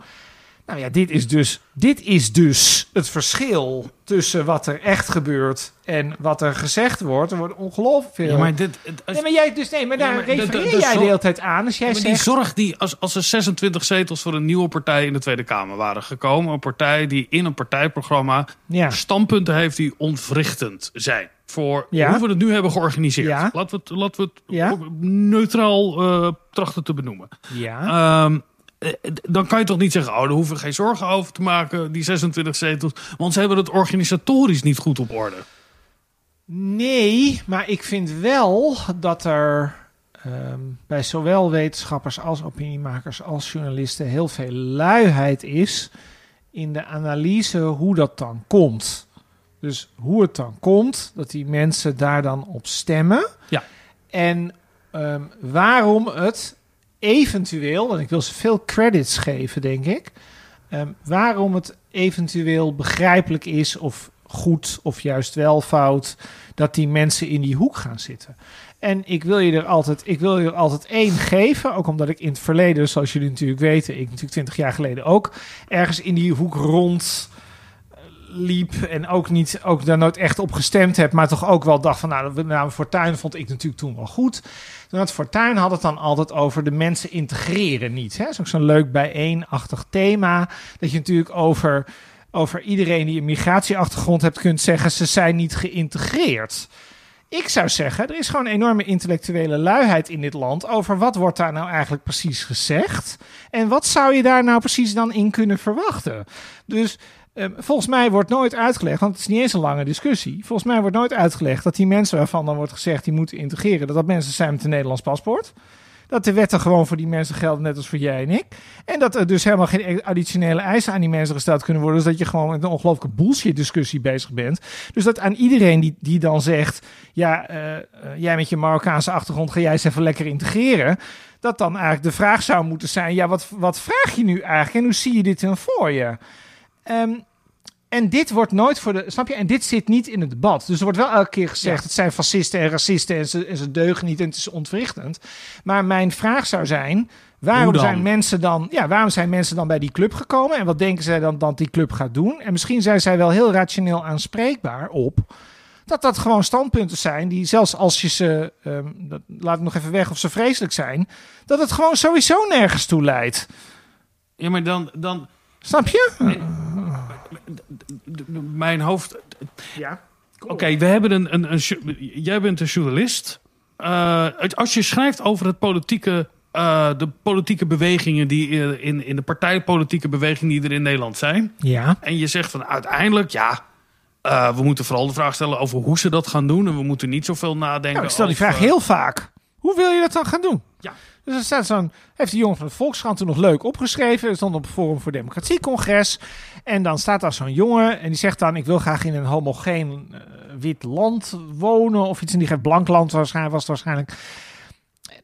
Nou ja, dit is dus, dit is dus het verschil tussen wat er echt gebeurt en wat er gezegd wordt. Er wordt ongelooflijk veel. Ja, maar dit, als, nee, maar jij dus nee, maar daar ja, maar refereer de, de, de, de jij de hele tijd aan. Als jij ja, maar zegt, die zorg die als, als er zesentwintig zetels voor een nieuwe partij in de Tweede Kamer waren gekomen, een partij die in een partijprogramma ja. standpunten heeft die ontwrichtend zijn. Voor ja. hoe we het nu hebben georganiseerd. Ja. Laten we het, laten we het ja. neutraal uh, trachten te benoemen. Ja. Um, Dan kan je toch niet zeggen, oh, daar hoeven we geen zorgen over te maken, die zesentwintig zetels. Want ze hebben het organisatorisch niet goed op orde. Nee, maar ik vind wel dat er um, bij zowel wetenschappers als opiniemakers als journalisten heel veel luiheid is in de analyse hoe dat dan komt. Dus hoe het dan komt, dat die mensen daar dan op stemmen. Ja. En um, waarom het... eventueel, want ik wil ze veel credits geven, denk ik, um, waarom het eventueel begrijpelijk is of goed of juist wel fout dat die mensen in die hoek gaan zitten. En ik wil je er altijd, ik wil je er altijd één geven, ook omdat ik in het verleden, zoals jullie natuurlijk weten, ik natuurlijk twintig jaar geleden ook ergens in die hoek rond liep en ook niet, ook daar nooit echt op gestemd heb, maar toch ook wel dacht van, nou, de naam Fortuyn vond ik natuurlijk toen wel goed. Toen had Fortuyn had het dan altijd over de mensen integreren niet. Hè? Dat is ook zo'n leuk bijeenachtig thema, dat je natuurlijk over, over iedereen die een migratieachtergrond hebt kunt zeggen, ze zijn niet geïntegreerd. Ik zou zeggen, er is gewoon een enorme intellectuele luiheid in dit land over wat wordt daar nou eigenlijk precies gezegd en wat zou je daar nou precies dan in kunnen verwachten. Dus Um, volgens mij wordt nooit uitgelegd, want het is niet eens een lange discussie. Volgens mij wordt nooit uitgelegd dat die mensen waarvan dan wordt gezegd die moeten integreren, dat dat mensen zijn met een Nederlands paspoort. Dat de wetten gewoon voor die mensen gelden, net als voor jij en ik. En dat er dus helemaal geen additionele eisen aan die mensen gesteld kunnen worden. Dus dat je gewoon met een ongelooflijke bullshit discussie bezig bent. Dus dat aan iedereen die, die dan zegt, ja, uh, jij met je Marokkaanse achtergrond, ga jij eens even lekker integreren. Dat dan eigenlijk de vraag zou moeten zijn, ja, wat, wat vraag je nu eigenlijk en hoe zie je dit dan voor je? Um, en dit wordt nooit voor de... Snap je? En dit zit niet in het debat. Dus er wordt wel elke keer gezegd, ja, het zijn fascisten en racisten en ze, en ze deugen niet en het is ontwrichtend. Maar mijn vraag zou zijn, waarom zijn mensen dan, ja, waarom zijn mensen dan bij die club gekomen? En wat denken zij dan dat die club gaat doen? En misschien zijn zij wel heel rationeel aanspreekbaar op dat dat gewoon standpunten zijn die zelfs als je ze... Um, dat, laat ik nog even weg of ze vreselijk zijn, dat het gewoon sowieso nergens toe leidt. Ja, maar dan... dan... Snap je? Mijn hoofd... Ja. Cool. Oké, okay, we hebben een, een, een... Jij bent een journalist. Uh, als je schrijft over het politieke, uh, de politieke bewegingen die in, in de partijpolitieke bewegingen die er in Nederland zijn. Ja. En je zegt van uiteindelijk, ja, uh, we moeten vooral de vraag stellen over hoe ze dat gaan doen. En we moeten niet zoveel nadenken. Nou, ik stel die vraag uh, heel vaak. Hoe wil je dat dan gaan doen? Ja. Dus er staat zo'n, heeft die jongen van de Volkskrant toen nog leuk opgeschreven. Er stond op het Forum voor Democratie congres. En dan staat daar zo'n jongen en die zegt dan, ik wil graag in een homogeen uh, wit land wonen. Of iets in die geeft blank land waarschijnlijk, was het waarschijnlijk.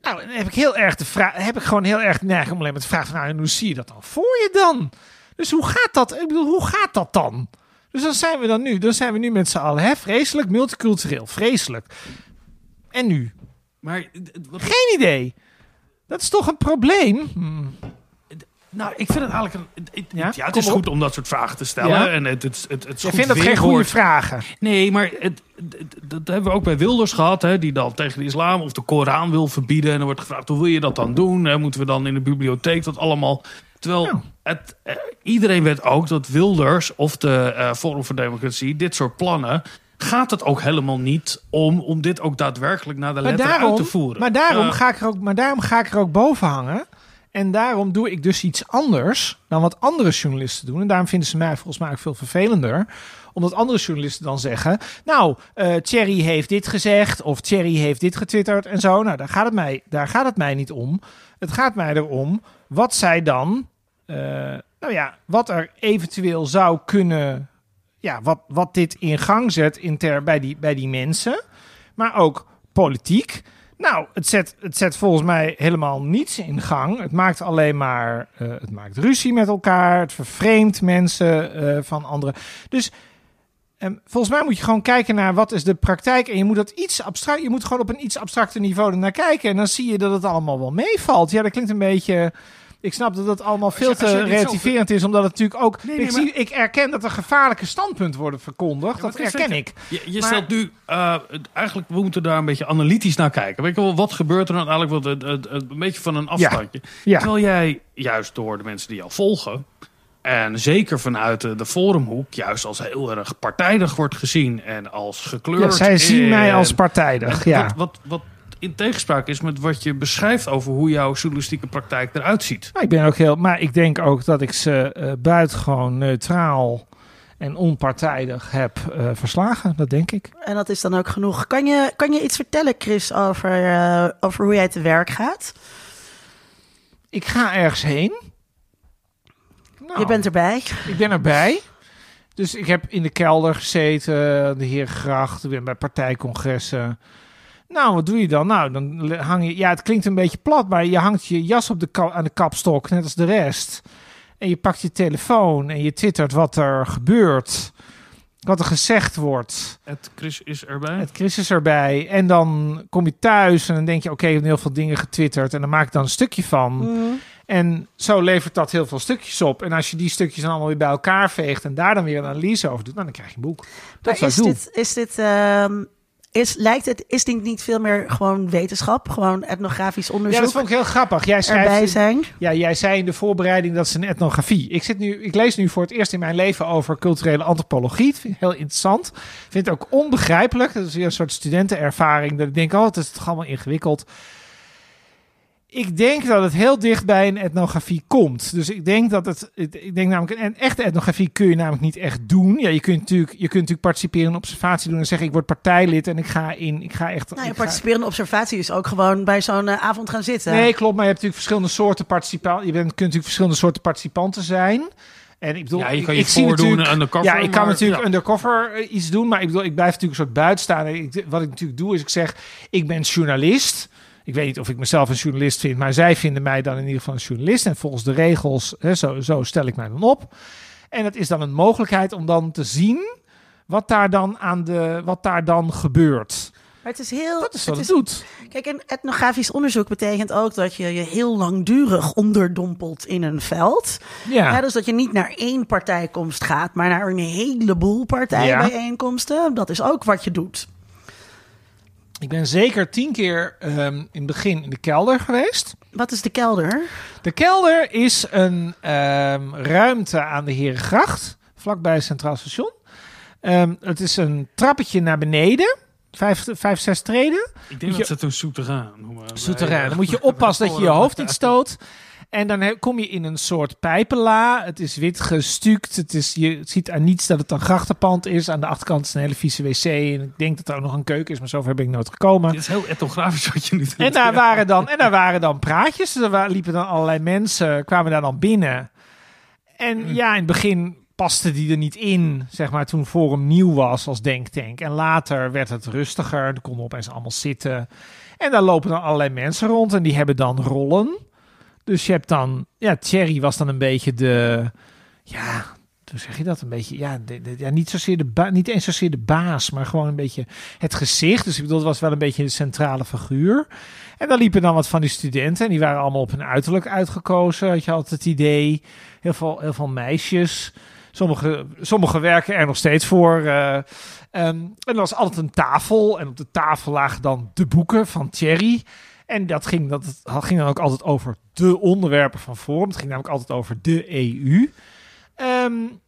Nou, dan heb ik heel erg de vraag, heb ik gewoon heel erg de neiging om alleen maar te vragen van, nou, hoe zie je dat dan voor je dan? Dus hoe gaat dat? Ik bedoel, hoe gaat dat dan? Dus dan zijn we dan nu, dan zijn we nu met z'n allen, hè? Vreselijk, multicultureel, vreselijk. En nu? Maar, wat... Geen idee. Dat is toch een probleem? Hmm. Nou, ik vind het eigenlijk... Een, het, ja? ja, het is goed om dat soort vragen te stellen. Ja? En het, het, het, het is Je vindt dat geen goede vragen. Nee, maar het, het, dat hebben we ook bij Wilders gehad. Hè, die dan tegen de islam of de Koran wil verbieden. En er wordt gevraagd, hoe wil je dat dan doen? Hè, moeten we dan in de bibliotheek dat allemaal... Terwijl ja. het, eh, iedereen weet ook dat Wilders of de eh, Forum voor Democratie... dit soort plannen... gaat het ook helemaal niet om, om dit ook daadwerkelijk naar de maar letter daarom, uit te voeren. Maar daarom, uh, ga ik er ook, maar daarom ga ik er ook boven hangen. En daarom doe ik dus iets anders dan wat andere journalisten doen. En daarom vinden ze mij volgens mij ook veel vervelender. Omdat andere journalisten dan zeggen... nou, uh, Thierry heeft dit gezegd of Thierry heeft dit getwitterd en zo. Nou, daar gaat het mij, daar gaat het mij niet om. Het gaat mij erom wat zij dan... Uh, nou ja, wat er eventueel zou kunnen... Ja, wat, wat dit in gang zet in ter, bij, die, bij die mensen, maar ook politiek. Nou, het zet, het zet volgens mij helemaal niets in gang. Het maakt alleen maar, uh, het maakt ruzie met elkaar, het vervreemdt mensen uh, van anderen. Dus um, volgens mij moet je gewoon kijken naar wat is de praktijk en je moet dat iets abstract, je moet gewoon op een iets abstracter niveau ernaar kijken en dan zie je dat het allemaal wel meevalt. Ja, dat klinkt een beetje... Ik snap dat dat allemaal veel als je, als je te relativerend is, omdat het natuurlijk ook... Nee, nee, ik, maar... zie, ik erken dat er gevaarlijke standpunten worden verkondigd. Ja, dat erken ik. Je, je maar... stelt nu... Uh, eigenlijk, we moeten daar een beetje analytisch naar kijken. Weet je wel, wat gebeurt er dan eigenlijk? Wat, uh, uh, een beetje van een afstandje. Ja. Ja. Terwijl jij, juist door de mensen die jou volgen... en zeker vanuit de, de forumhoek... juist als heel erg partijdig wordt gezien en als gekleurd... Ja, zij zien en, mij als partijdig, ja. Wat... wat, wat in tegenspraak is met wat je beschrijft over hoe jouw journalistieke praktijk eruit ziet. Nou, ik ben ook heel, maar ik denk ook dat ik ze uh, buitengewoon neutraal en onpartijdig heb uh, verslagen. Dat denk ik. En dat is dan ook genoeg. Kan je, kan je iets vertellen, Chris, over, uh, over hoe jij te werk gaat? Ik ga ergens heen. Nou, je bent erbij. Ik ben erbij. Dus ik heb in de kelder gezeten, de Heergracht, ik ben bij partijcongressen. Nou, wat doe je dan? Nou, dan hang je... Ja, het klinkt een beetje plat, maar je hangt je jas op de ka- aan de kapstok, net als de rest. En je pakt je telefoon en je twittert wat er gebeurt. Wat er gezegd wordt. Het Chris is erbij. Het Chris is erbij. En dan kom je thuis en dan denk je... Oké, okay, ik heb heel veel dingen getwitterd. En dan maak ik dan een stukje van. Mm. En zo levert dat heel veel stukjes op. En als je die stukjes dan allemaal weer bij elkaar veegt... en daar dan weer een analyse over doet... Nou, dan krijg je een boek. Dat is dit, is dit... Uh... Is, lijkt het, is denk ik niet veel meer gewoon wetenschap, gewoon etnografisch onderzoek? Ja, dat vond ik heel grappig. Jij schrijft, erbij zijn. Ja, jij zei in de voorbereiding dat is een etnografie. Ik, zit nu, ik lees nu voor het eerst in mijn leven over culturele antropologie. Dat vind ik heel interessant. Ik vind het ook onbegrijpelijk. Dat is weer een soort studentenervaring. Dat ik denk, oh, het is toch allemaal ingewikkeld. Ik denk dat het heel dicht bij een etnografie komt. Dus ik denk dat het... Ik denk namelijk, een echte etnografie kun je namelijk niet echt doen. Ja, je kunt natuurlijk, je kunt natuurlijk participeren in observatie doen en zeggen... ik word partijlid en ik ga in... Ik ga echt, nou, ja, participeren in ga... observatie is ook gewoon bij zo'n uh, avond gaan zitten. Nee, klopt. Maar je hebt natuurlijk verschillende soorten participanten. Je bent, kunt natuurlijk verschillende soorten participanten zijn... En ik bedoel, ja, je kan je ik voordoen, zie undercover. Ja, ik kan maar, natuurlijk ja. undercover iets doen, maar ik bedoel, ik blijf natuurlijk een soort buiten staan. Ik, wat ik natuurlijk doe is, ik zeg, ik ben journalist. Ik weet niet of ik mezelf een journalist vind, maar zij vinden mij dan in ieder geval een journalist. En volgens de regels, hè, zo, zo stel ik mij dan op. En dat is dan een mogelijkheid om dan te zien wat daar dan, aan de, wat daar dan gebeurt. Maar het is heel, dat is wat het, het is, doet. Kijk, een etnografisch onderzoek betekent ook dat je je heel langdurig onderdompelt in een veld. Ja. Ja, dus dat je niet naar één partijkomst gaat, maar naar een heleboel partijbijeenkomsten. Ja. Dat is ook wat je doet. Ik ben zeker tien keer um, in het begin in de kelder geweest. Wat is de kelder? De kelder is een um, ruimte aan de Herengracht, vlakbij het Centraal Station. Um, het is een trappetje naar beneden. Vijf, vijf, zes treden. Ik denk je, dat ze het een souterrain noemen. Souterrain. Dan moet je oppassen dat je je hoofd niet stoot. En dan kom je in een soort pijpenla. Het is wit gestuukt. Het is, je ziet aan niets dat het een grachtenpand is. Aan de achterkant is een hele vieze wc. En ik denk dat er ook nog een keuken is, maar zover ben ik nooit gekomen. Het is heel etnografisch wat je nu doet. En daar waren dan, en daar waren dan praatjes. Dus er liepen dan allerlei mensen, kwamen daar dan binnen. En ja, in het begin... paste die er niet in, zeg maar, toen Forum nieuw was als denktank. En later werd het rustiger, er konden opeens allemaal zitten. En daar lopen dan allerlei mensen rond en die hebben dan rollen. Dus je hebt dan... Ja, Thierry was dan een beetje de... Ja, hoe zeg je dat? Een beetje... Ja, de, de, ja niet, zozeer de ba- niet eens zozeer de baas, maar gewoon een beetje het gezicht. Dus ik bedoel, het was wel een beetje de centrale figuur. En dan liepen dan wat van die studenten en die waren allemaal op hun uiterlijk uitgekozen. Had je altijd het idee. Heel veel, heel veel meisjes... Sommige, sommige werken er nog steeds voor. Uh, um, en er was altijd een tafel. En op de tafel lagen dan de boeken van Thierry. En dat ging, dat ging dan ook altijd over de onderwerpen van Forum. Het ging namelijk altijd over de E U. Um,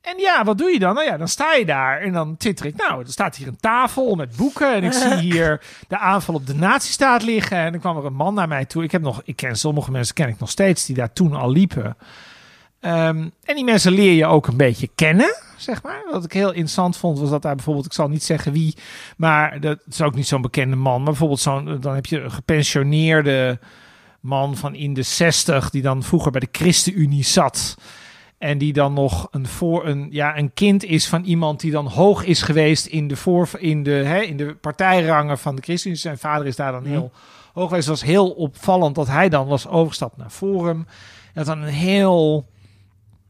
en ja, wat doe je dan? Nou ja, dan sta je daar. En dan twitter ik, nou, er staat hier een tafel met boeken. En ik zie hier de aanval op de nazistaat liggen. En dan kwam er een man naar mij toe. Ik heb nog, ik ken sommige mensen, ken ik nog steeds, die daar toen al liepen. Um, en die mensen leer je ook een beetje kennen, zeg maar. Wat ik heel interessant vond, was dat daar bijvoorbeeld... ik zal niet zeggen wie, maar dat is ook niet zo'n bekende man. Maar bijvoorbeeld zo'n, dan heb je een gepensioneerde man van in de zestig... die dan vroeger bij de ChristenUnie zat... en die dan nog een, voor, een, ja, een kind is van iemand die dan hoog is geweest... in de, voor, in de, hè, in de partijrangen van de ChristenUnie. Zijn vader is daar dan heel mm. hoog geweest. Het was heel opvallend dat hij dan was overgestapt naar Forum. Dat dan een heel...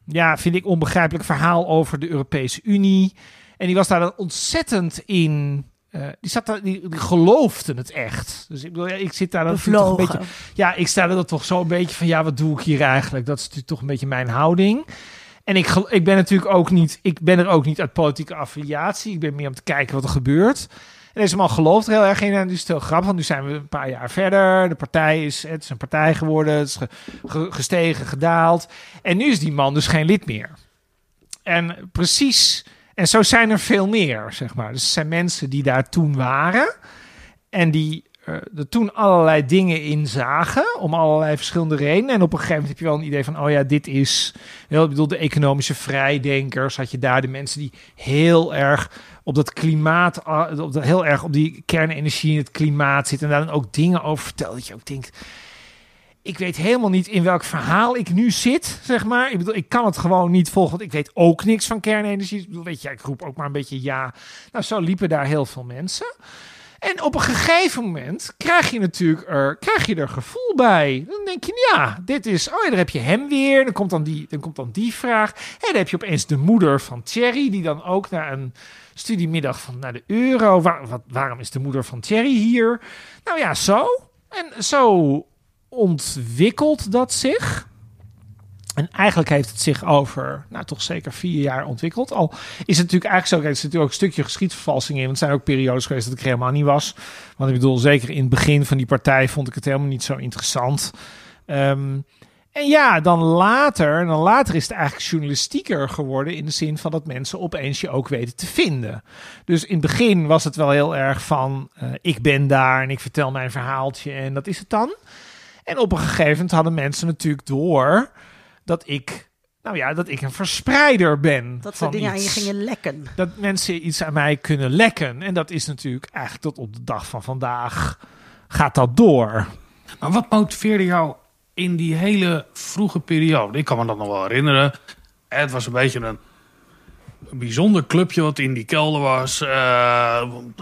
Ja, vind ik onbegrijpelijk verhaal over de Europese Unie. En die was daar dan ontzettend in... Uh, die, zat daar, die, die geloofde het echt. Dus ik bedoel, ja, ik zit daar dan toch een beetje... Ja, ik sta er toch zo een beetje van... Ja, wat doe ik hier eigenlijk? Dat is natuurlijk toch een beetje mijn houding. En ik, ik ben natuurlijk ook niet... Ik ben er ook niet uit politieke affiliatie. Ik ben meer om te kijken wat er gebeurt. En deze man gelooft er heel erg in. En nu is het heel grappig, want nu zijn we een paar jaar verder. De partij is, het is een partij geworden. Het is ge, ge, gestegen, gedaald. En nu is die man dus geen lid meer. En precies... En zo zijn er veel meer, zeg maar. Dus er zijn mensen die daar toen waren. En die uh, er toen allerlei dingen in zagen. Om allerlei verschillende redenen. En op een gegeven moment heb je wel een idee van... Oh ja, dit is... Heel, ik bedoel, de economische vrijdenkers. Had je daar de mensen die heel erg... op dat klimaat, op dat, heel erg op die kernenergie in het klimaat zit... en daar dan ook dingen over vertelt dat je ook denkt... ik weet helemaal niet in welk verhaal ik nu zit, zeg maar. Ik bedoel, ik kan het gewoon niet volgen, want ik weet ook niks van kernenergie. Ik bedoel, weet je, ik roep ook maar een beetje ja. Nou, zo liepen daar heel veel mensen... En op een gegeven moment krijg je natuurlijk er, krijg je er gevoel bij. Dan denk je, ja, dit is... Oh ja, daar heb je hem weer. Dan komt dan die, dan komt dan die vraag. En dan heb je opeens de moeder van Thierry, die dan ook naar een studiemiddag van naar de euro... Waar, wat, waarom is de moeder van Thierry hier? Nou ja, zo. En zo ontwikkelt dat zich... En eigenlijk heeft het zich over, nou toch zeker vier jaar ontwikkeld. Al is het natuurlijk eigenlijk zo, er zit natuurlijk ook een stukje geschiedsvervalsing in. Want het zijn ook periodes geweest dat ik er helemaal niet was. Want ik bedoel, zeker in het begin van die partij vond ik het helemaal niet zo interessant. Um, en ja, dan later, dan later is het eigenlijk journalistieker geworden. In de zin van dat mensen opeens je ook weten te vinden. Dus in het begin was het wel heel erg van, uh, ik ben daar en ik vertel mijn verhaaltje en dat is het dan. En op een gegeven moment hadden mensen natuurlijk door... dat ik, nou ja, dat ik een verspreider ben. Dat ze dingen aan je gingen lekken. Dat mensen iets aan mij kunnen lekken. En dat is natuurlijk eigenlijk tot op de dag van vandaag gaat dat door. Maar wat motiveerde jou in die hele vroege periode? Ik kan me dat nog wel herinneren. Het was een beetje een bijzonder clubje wat in die kelder was. Uh,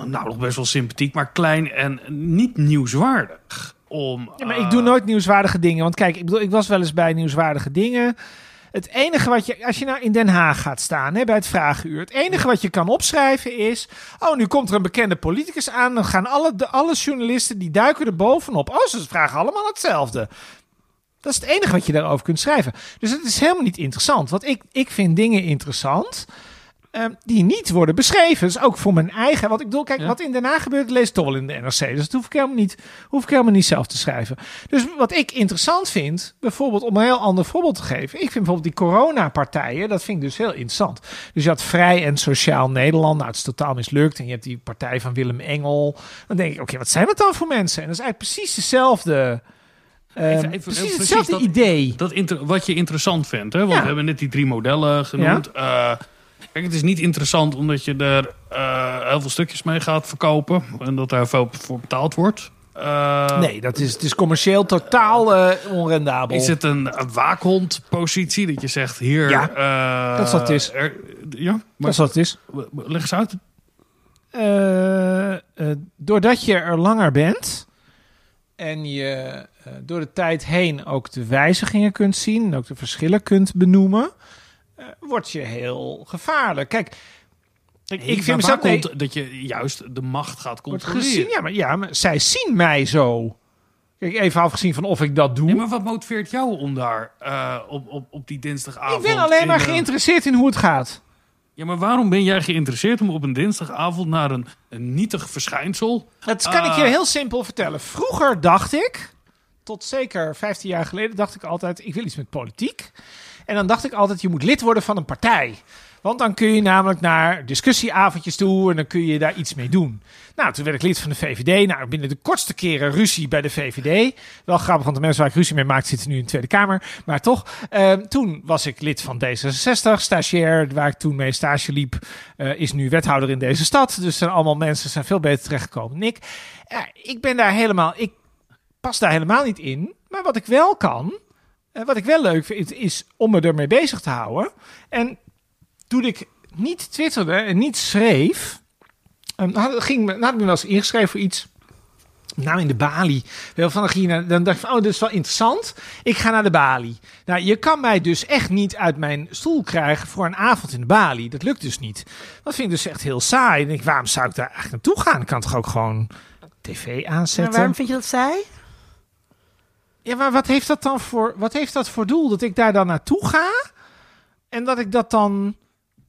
nou, nog best wel sympathiek, maar klein en niet nieuwswaardig. Om, ja, maar ik doe nooit nieuwswaardige dingen. Want kijk, ik bedoel, ik was wel eens bij nieuwswaardige dingen. Het enige wat je... Als je nou in Den Haag gaat staan, hè, bij het Vragenuur... Het enige wat je kan opschrijven is... Oh, nu komt er een bekende politicus aan. Dan gaan alle, de, alle journalisten, die duiken er bovenop. Oh, ze vragen allemaal hetzelfde. Dat is het enige wat je daarover kunt schrijven. Dus het is helemaal niet interessant. Want ik, ik vind dingen interessant... Uh, die niet worden beschreven. Dus ook voor mijn eigen... Want ik bedoel, kijk, ja. Wat in Den Haag gebeurt... lees toch wel in de N R C. Dus dat hoef ik, helemaal niet, hoef ik helemaal niet zelf te schrijven. Dus wat ik interessant vind... bijvoorbeeld om een heel ander voorbeeld te geven... ik vind bijvoorbeeld die coronapartijen... dat vind ik dus heel interessant. Dus je had Vrij en Sociaal Nederland. Nou, het is totaal mislukt. En je hebt die partij van Willem Engel. Dan denk ik, oké, okay, wat zijn dat dan voor mensen? En dat is eigenlijk precies hetzelfde... Even, even, um, precies hetzelfde precies dat, idee. Dat inter, wat je interessant vindt. Hè? Want ja. We hebben net die drie modellen genoemd... Ja. Uh, Kijk, het is niet interessant omdat je er uh, heel veel stukjes mee gaat verkopen. En dat daar veel voor betaald wordt. Uh, nee, dat is, het is commercieel totaal uh, onrendabel. Is het een waakhondpositie dat je zegt hier... Ja, uh, dat is wat het is. Er, ja, maar, dat is wat het is. Leg eens uit. Uh, uh, doordat je er langer bent... en je uh, door de tijd heen ook de wijzigingen kunt zien... en ook de verschillen kunt benoemen... Uh, word je heel gevaarlijk. Kijk, ik, ik vind mezelf... Nee, komt dat je juist de macht gaat controleren. Gezien, ja, maar, ja, maar zij zien mij zo. Kijk, even afgezien van of ik dat doe. Nee, maar wat motiveert jou om daar uh, op, op, op die dinsdagavond... Ik ben alleen maar geïnteresseerd in hoe het gaat. Ja, maar waarom ben jij geïnteresseerd om op een dinsdagavond naar een, een nietig verschijnsel... Dat kan uh, ik je heel simpel vertellen. Vroeger dacht ik, tot zeker vijftien jaar geleden, dacht ik altijd... ik wil iets met politiek. En dan dacht ik altijd, je moet lid worden van een partij. Want dan kun je namelijk naar discussieavondjes toe en dan kun je daar iets mee doen. Nou, toen werd ik lid van de V V D. Nou, binnen de kortste keren ruzie bij de V V D. Wel grappig, want de mensen waar ik ruzie mee maak zitten nu in de Tweede Kamer. Maar toch, uh, toen was ik lid van D zesenzestig. Stagiair, waar ik toen mee stage liep, uh, is nu wethouder in deze stad. Dus zijn allemaal mensen, zijn veel beter terechtgekomen dan ik. Uh, ik ben daar helemaal, ik pas daar helemaal niet in. Maar wat ik wel kan... Wat ik wel leuk vind, is om me ermee bezig te houden. En toen ik niet twitterde en niet schreef... Um, had, ging, nou had ik me wel eens ingeschreven voor iets. Nou, in de balie. Dan, ging je naar, dan dacht ik van, oh, dit is wel interessant. Ik ga naar de balie. Nou, je kan mij dus echt niet uit mijn stoel krijgen voor een avond in de balie. Dat lukt dus niet. Dat vind ik dus echt heel saai. En ik, waarom zou ik daar eigenlijk naartoe gaan? Ik kan toch ook gewoon tv aanzetten? Maar waarom vind je dat saai? Ja, maar wat heeft dat dan voor, wat heeft dat voor doel? Dat ik daar dan naartoe ga en dat ik dat dan...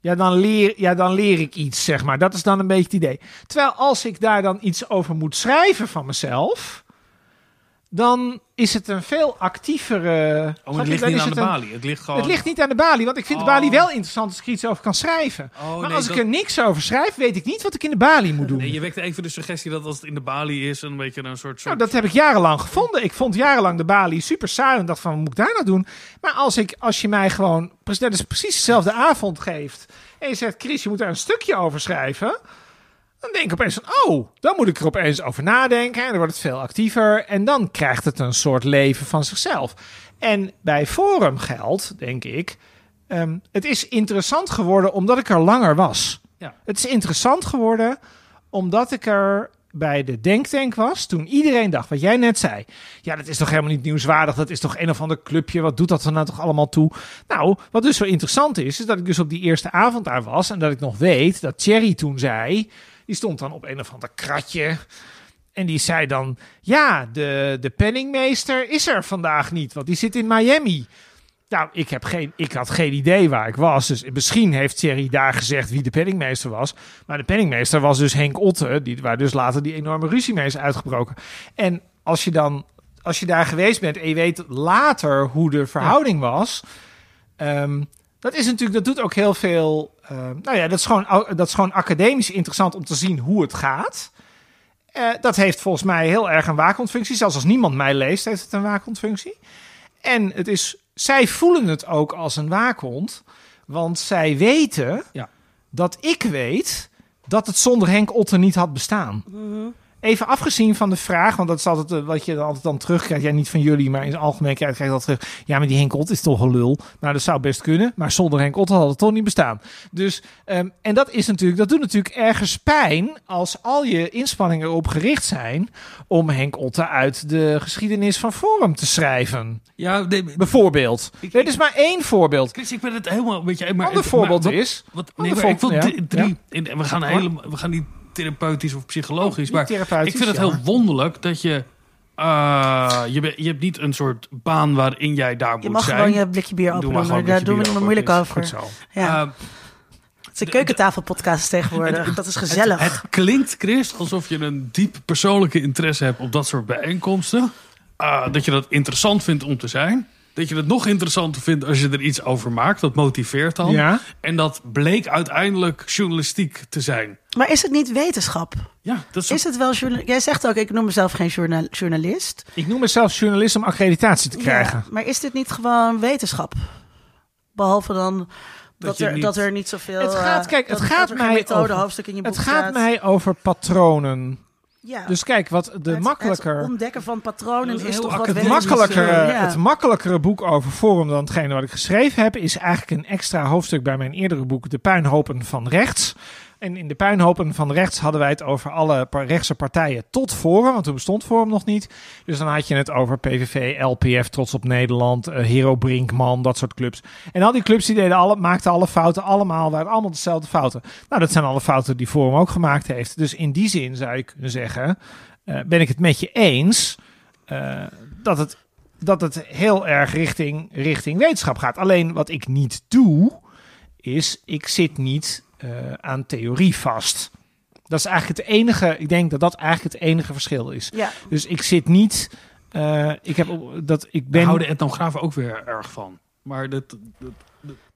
Ja, dan leer, ja, dan leer ik iets, zeg maar. Dat is dan een beetje het idee. Terwijl als ik daar dan iets over moet schrijven van mezelf... dan is het een veel actievere... Oh, het ligt niet aan de balie. Het ligt gewoon... Het ligt niet aan de balie, want ik vind de balie wel interessant... als ik er iets over kan schrijven. Maar als ik er niks over schrijf, weet ik niet wat ik in de balie moet doen. Nee, je wekte even de suggestie dat als het in de balie is... een beetje een soort... Nou, dat heb ik jarenlang gevonden. Ik vond jarenlang de balie super saai... en dacht van, wat moet ik daar nou doen? Maar als, ik, als je mij gewoon... dat is precies dezelfde avond geeft... en je zegt, Chris, je moet daar een stukje over schrijven... dan denk ik opeens van, oh, dan moet ik er opeens over nadenken. En dan wordt het veel actiever. En dan krijgt het een soort leven van zichzelf. En bij Forum geldt, denk ik... Um, het is interessant geworden omdat ik er langer was. Ja. Het is interessant geworden omdat ik er bij de Denktank was, toen iedereen dacht, wat jij net zei, ja, dat is toch helemaal niet nieuwswaardig, dat is toch een of ander clubje, wat doet dat er nou toch allemaal toe? Nou, wat dus zo interessant is, is dat ik dus op die eerste avond daar was en dat ik nog weet dat Thierry toen zei, die stond dan op een of ander kratje en die zei dan, ja, de, de penningmeester is er vandaag niet, want die zit in Miami. Nou, ik, heb geen, ik had geen idee waar ik was. Dus misschien heeft Thierry daar gezegd wie de penningmeester was. Maar de penningmeester was dus Henk Otten, die, waar dus later die enorme ruzie mee is uitgebroken. En als je dan, als je daar geweest bent en je weet later hoe de verhouding was. Um, dat is natuurlijk, dat doet ook heel veel. Uh, nou ja, dat is, gewoon, dat is gewoon academisch interessant om te zien hoe het gaat. Uh, dat heeft volgens mij heel erg een waakhondfunctie. Zelfs als niemand mij leest, heeft het een waakhondfunctie. En het is. Zij voelen het ook als een waakhond, want zij weten ja. dat ik weet dat het zonder Henk Otten niet had bestaan. Uh-huh. Even afgezien van de vraag, want dat is altijd wat je dan altijd dan terugkrijgt. Ja, niet van jullie, maar in de algemeenheid krijg je dat terug. Ja, maar die Henk Otten is toch een lul. Nou, dat zou best kunnen, maar zonder Henk Otten had het toch niet bestaan. Dus, um, en dat is natuurlijk, dat doet natuurlijk ergens pijn als al je inspanningen erop gericht zijn om Henk Otten uit de geschiedenis van Forum te schrijven. Ja, nee, bijvoorbeeld. Ik, nee, dit is maar één voorbeeld. Chris, ik ben het helemaal een beetje. Maar, ander voorbeeld maar, is. Wat, wat, nee, maar, voorbeeld, ik vond ja, drie. Ja. En we gaan helemaal, we gaan die. therapeutisch of psychologisch, oh, maar ik vind het ja. heel wonderlijk dat je, uh, je, ben, je hebt niet een soort baan waarin jij daar je moet zijn. Je mag gewoon je blikje bier openen, daar doen we het me open moeilijk is. Over. Zo. Ja. Uh, het is een keukentafelpodcast tegenwoordig, het, dat is gezellig. Het, het klinkt, Chris, alsof je een diep persoonlijke interesse hebt op dat soort bijeenkomsten. Uh, dat je dat interessant vindt om te zijn. Dat je het nog interessanter vindt als je er iets over maakt. Dat motiveert dan. Ja. En dat bleek uiteindelijk journalistiek te zijn. Maar is het niet wetenschap? Ja, dat is, is het wel journal- Jij zegt ook, ik noem mezelf geen journal- journalist. Ik noem mezelf journalist om accreditatie te krijgen. Ja, maar is dit niet gewoon wetenschap? Behalve dan dat, dat, er, niet... dat er niet zoveel... Het gaat, kijk, het dat, gaat dat mij methode, over, in je boek het gaat staat. mij over patronen. Ja. Dus kijk, wat de het, makkelijker... Het ontdekken van patronen is, is toch wat het makkelijkere, ja. Het makkelijkere boek over Forum dan hetgene wat ik geschreven heb... is eigenlijk een extra hoofdstuk bij mijn eerdere boek... De Puinhopen van Rechts. En in De Puinhopen van Rechts hadden wij het over alle rechtse partijen tot Forum... want toen bestond Forum nog niet. Dus dan had je het over P V V, L P F, Trots op Nederland... Uh, Hero Brinkman, dat soort clubs. En al die clubs die deden alle, maakten alle fouten allemaal... waren allemaal dezelfde fouten. Nou, dat zijn alle fouten die Forum ook gemaakt heeft. Dus in die zin zou ik kunnen zeggen... Uh, ben ik het met je eens uh, dat, het, dat het heel erg richting, richting wetenschap gaat. Alleen wat ik niet doe, is ik zit niet... Uh, aan theorie vast. Dat is eigenlijk het enige... Ik denk dat dat eigenlijk het enige verschil is. Ja. Dus ik zit niet... Uh, ik heb dat ik ben... We houden etnografen ook weer erg van. Maar dat... dat, dat...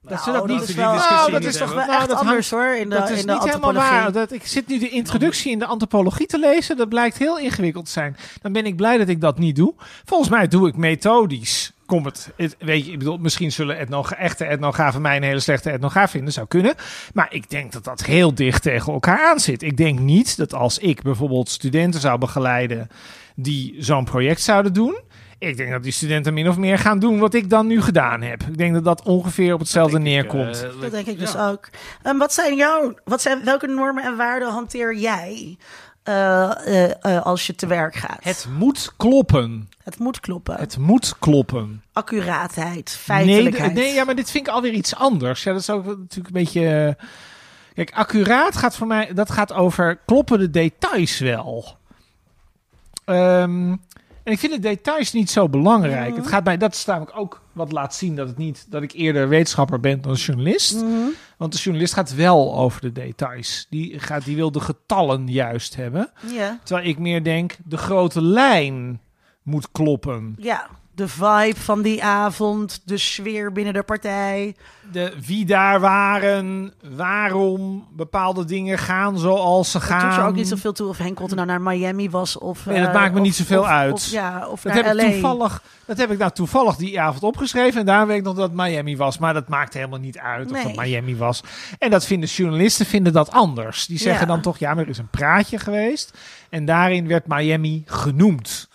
Dat nou, ze dat, dat niet wel, nou, dat is toch wel nou, echt dat anders hangt, hoor, in de, dat is in de niet helemaal waar. Dat, ik zit nu de introductie in de antropologie te lezen. Dat blijkt heel ingewikkeld te zijn. Dan ben ik blij dat ik dat niet doe. Volgens mij doe ik methodisch. Kom het, het weet je, ik bedoel, misschien zullen etnogra- echte etnografen mij een hele slechte etnograaf vinden. Zou kunnen. Maar ik denk dat dat heel dicht tegen elkaar aan zit. Ik denk niet dat als ik bijvoorbeeld studenten zou begeleiden die zo'n project zouden doen... Ik denk dat die studenten min of meer gaan doen wat ik dan nu gedaan heb. Ik denk dat dat ongeveer op hetzelfde neerkomt. Ik, uh, dat denk ik dus ja. ook. Um, wat zijn jouw, wat zijn, welke normen en waarden hanteer jij uh, uh, uh, als je te werk gaat? Het moet kloppen. Het moet kloppen. Het moet kloppen. Accuraatheid, feitelijkheid. Nee, nee ja, maar dit vind ik alweer iets anders. Ja, dat is ook natuurlijk een beetje... Uh, kijk, accuraat gaat voor mij... Dat gaat over kloppende details wel. Ehm... Um, En ik vind de details niet zo belangrijk. Mm-hmm. Het gaat mij, dat is namelijk ook wat laat zien dat het niet dat ik eerder wetenschapper ben dan journalist. Mm-hmm. Want de journalist gaat wel over de details. Die, gaat, die wil de getallen juist hebben. Yeah. Terwijl ik meer denk, de grote lijn moet kloppen. Ja, de vibe van die avond, de sfeer binnen de partij. De, wie daar waren, waarom bepaalde dingen gaan zoals ze gaan. Het doet er ook niet zoveel toe of Henk Otten nou naar Miami was. Of, nee, dat uh, maakt me of, niet zoveel of, uit. Of, ja, of dat, naar heb L A. Ik toevallig, dat heb ik nou toevallig die avond opgeschreven. En daar weet ik nog dat Miami was. Maar dat maakt helemaal niet uit nee. of dat Miami was. En dat vinden journalisten vinden dat anders. Die zeggen ja. dan toch, ja, maar er is een praatje geweest. En daarin werd Miami genoemd.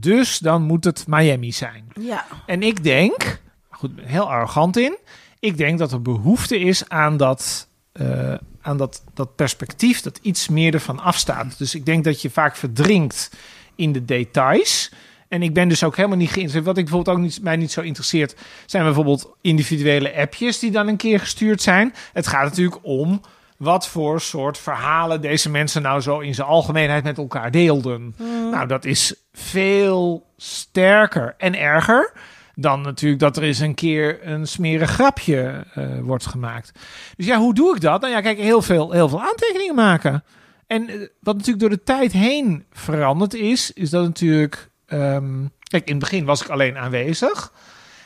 Dus dan moet het Miami zijn. Ja. En ik denk, goed, heel arrogant in... ik denk dat er behoefte is aan dat... Uh, aan dat, dat perspectief dat iets meer ervan afstaat. Dus ik denk dat je vaak verdrinkt in de details. En ik ben dus ook helemaal niet geïnteresseerd. Wat ik bijvoorbeeld ook niet, mij niet zo interesseert, zijn bijvoorbeeld individuele appjes die dan een keer gestuurd zijn. Het gaat natuurlijk om wat voor soort verhalen deze mensen nou zo in zijn algemeenheid met elkaar deelden. Mm. Nou, dat is veel sterker en erger dan natuurlijk dat er eens een keer een smerig grapje uh, wordt gemaakt. Dus ja, hoe doe ik dat? Nou ja, kijk, heel veel, heel veel aantekeningen maken. En uh, wat natuurlijk door de tijd heen veranderd is, is dat natuurlijk... Um, kijk, in het begin was ik alleen aanwezig.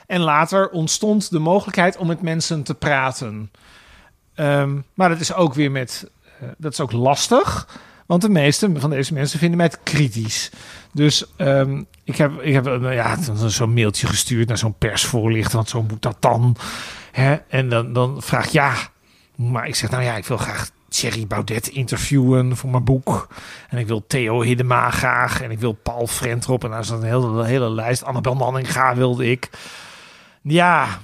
En later ontstond de mogelijkheid om met mensen te praten. Um, maar dat is ook weer met... Uh, dat is ook lastig. Want de meeste van deze mensen vinden mij kritisch. Dus um, ik heb, ik heb uh, ja, zo'n mailtje gestuurd naar zo'n persvoorlichter. Want zo moet dat dan. Hè? En dan, dan vraag ik ja. Maar ik zeg nou ja, ik wil graag Thierry Baudet interviewen voor mijn boek. En ik wil Theo Hiddema graag. En ik wil Paul Frentrop. En daar is een hele, een hele lijst. Annabel Nanninga wilde ik. Ja.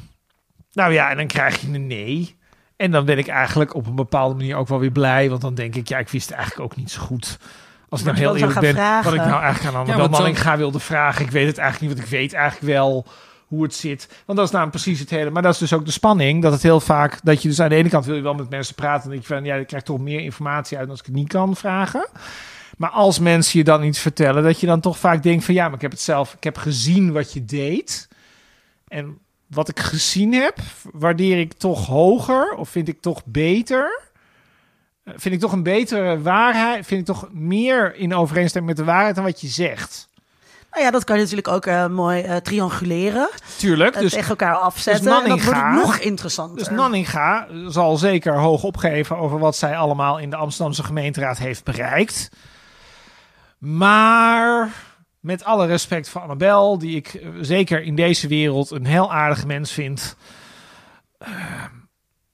Nou ja, en dan krijg je een nee. En dan ben ik eigenlijk op een bepaalde manier ook wel weer blij. Want dan denk ik, ja, ik wist eigenlijk ook niet zo goed. Als ik nou heel eerlijk ben, vragen. Wat ik nou eigenlijk aan Annabel ja, Nanninga dan... wilde vragen. Ik weet het eigenlijk niet, want ik weet eigenlijk wel hoe het zit. Want dat is nou precies het hele... Maar dat is dus ook de spanning, dat het heel vaak... Dat je dus aan de ene kant wil je wel met mensen praten... en denk je van, ja, ik krijg toch meer informatie uit... als ik het niet kan vragen. Maar als mensen je dan iets vertellen... dat je dan toch vaak denkt van... ja, maar ik heb het zelf... ik heb gezien wat je deed. En wat ik gezien heb... waardeer ik toch hoger... of vind ik toch beter... vind ik toch een betere waarheid... vind ik toch meer in overeenstemming met de waarheid... dan wat je zegt... Nou ja, dat kan je natuurlijk ook uh, mooi uh, trianguleren. Tuurlijk. Uh, dus tegen elkaar afzetten. Dus Nanninga, en dat wordt het nog interessanter. Dus Nanninga zal zeker hoog opgeven over wat zij allemaal in de Amsterdamse gemeenteraad heeft bereikt. Maar met alle respect voor Annabel, die ik uh, zeker in deze wereld een heel aardig mens vind. Uh,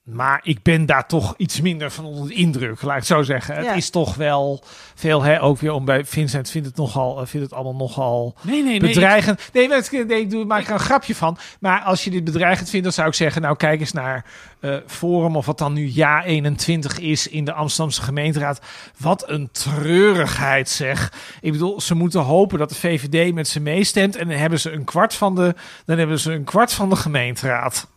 Maar ik ben daar toch iets minder van onder de indruk, laat ik het zo zeggen. Ja. Het is toch wel veel, hè, ook weer om bij Vincent vindt het nogal, vindt het allemaal nogal nee, nee, bedreigend. Nee, nee, nee, nee, ik doe, maak er een grapje van. Maar als je dit bedreigend vindt, dan zou ik zeggen, nou kijk eens naar uh, Forum of wat dan nu Jaar eenentwintig is in de Amsterdamse gemeenteraad. Wat een treurigheid zeg. Ik bedoel, ze moeten hopen dat de V V D met ze meestemt en dan hebben ze een kwart van de, dan hebben ze een kwart van de gemeenteraad.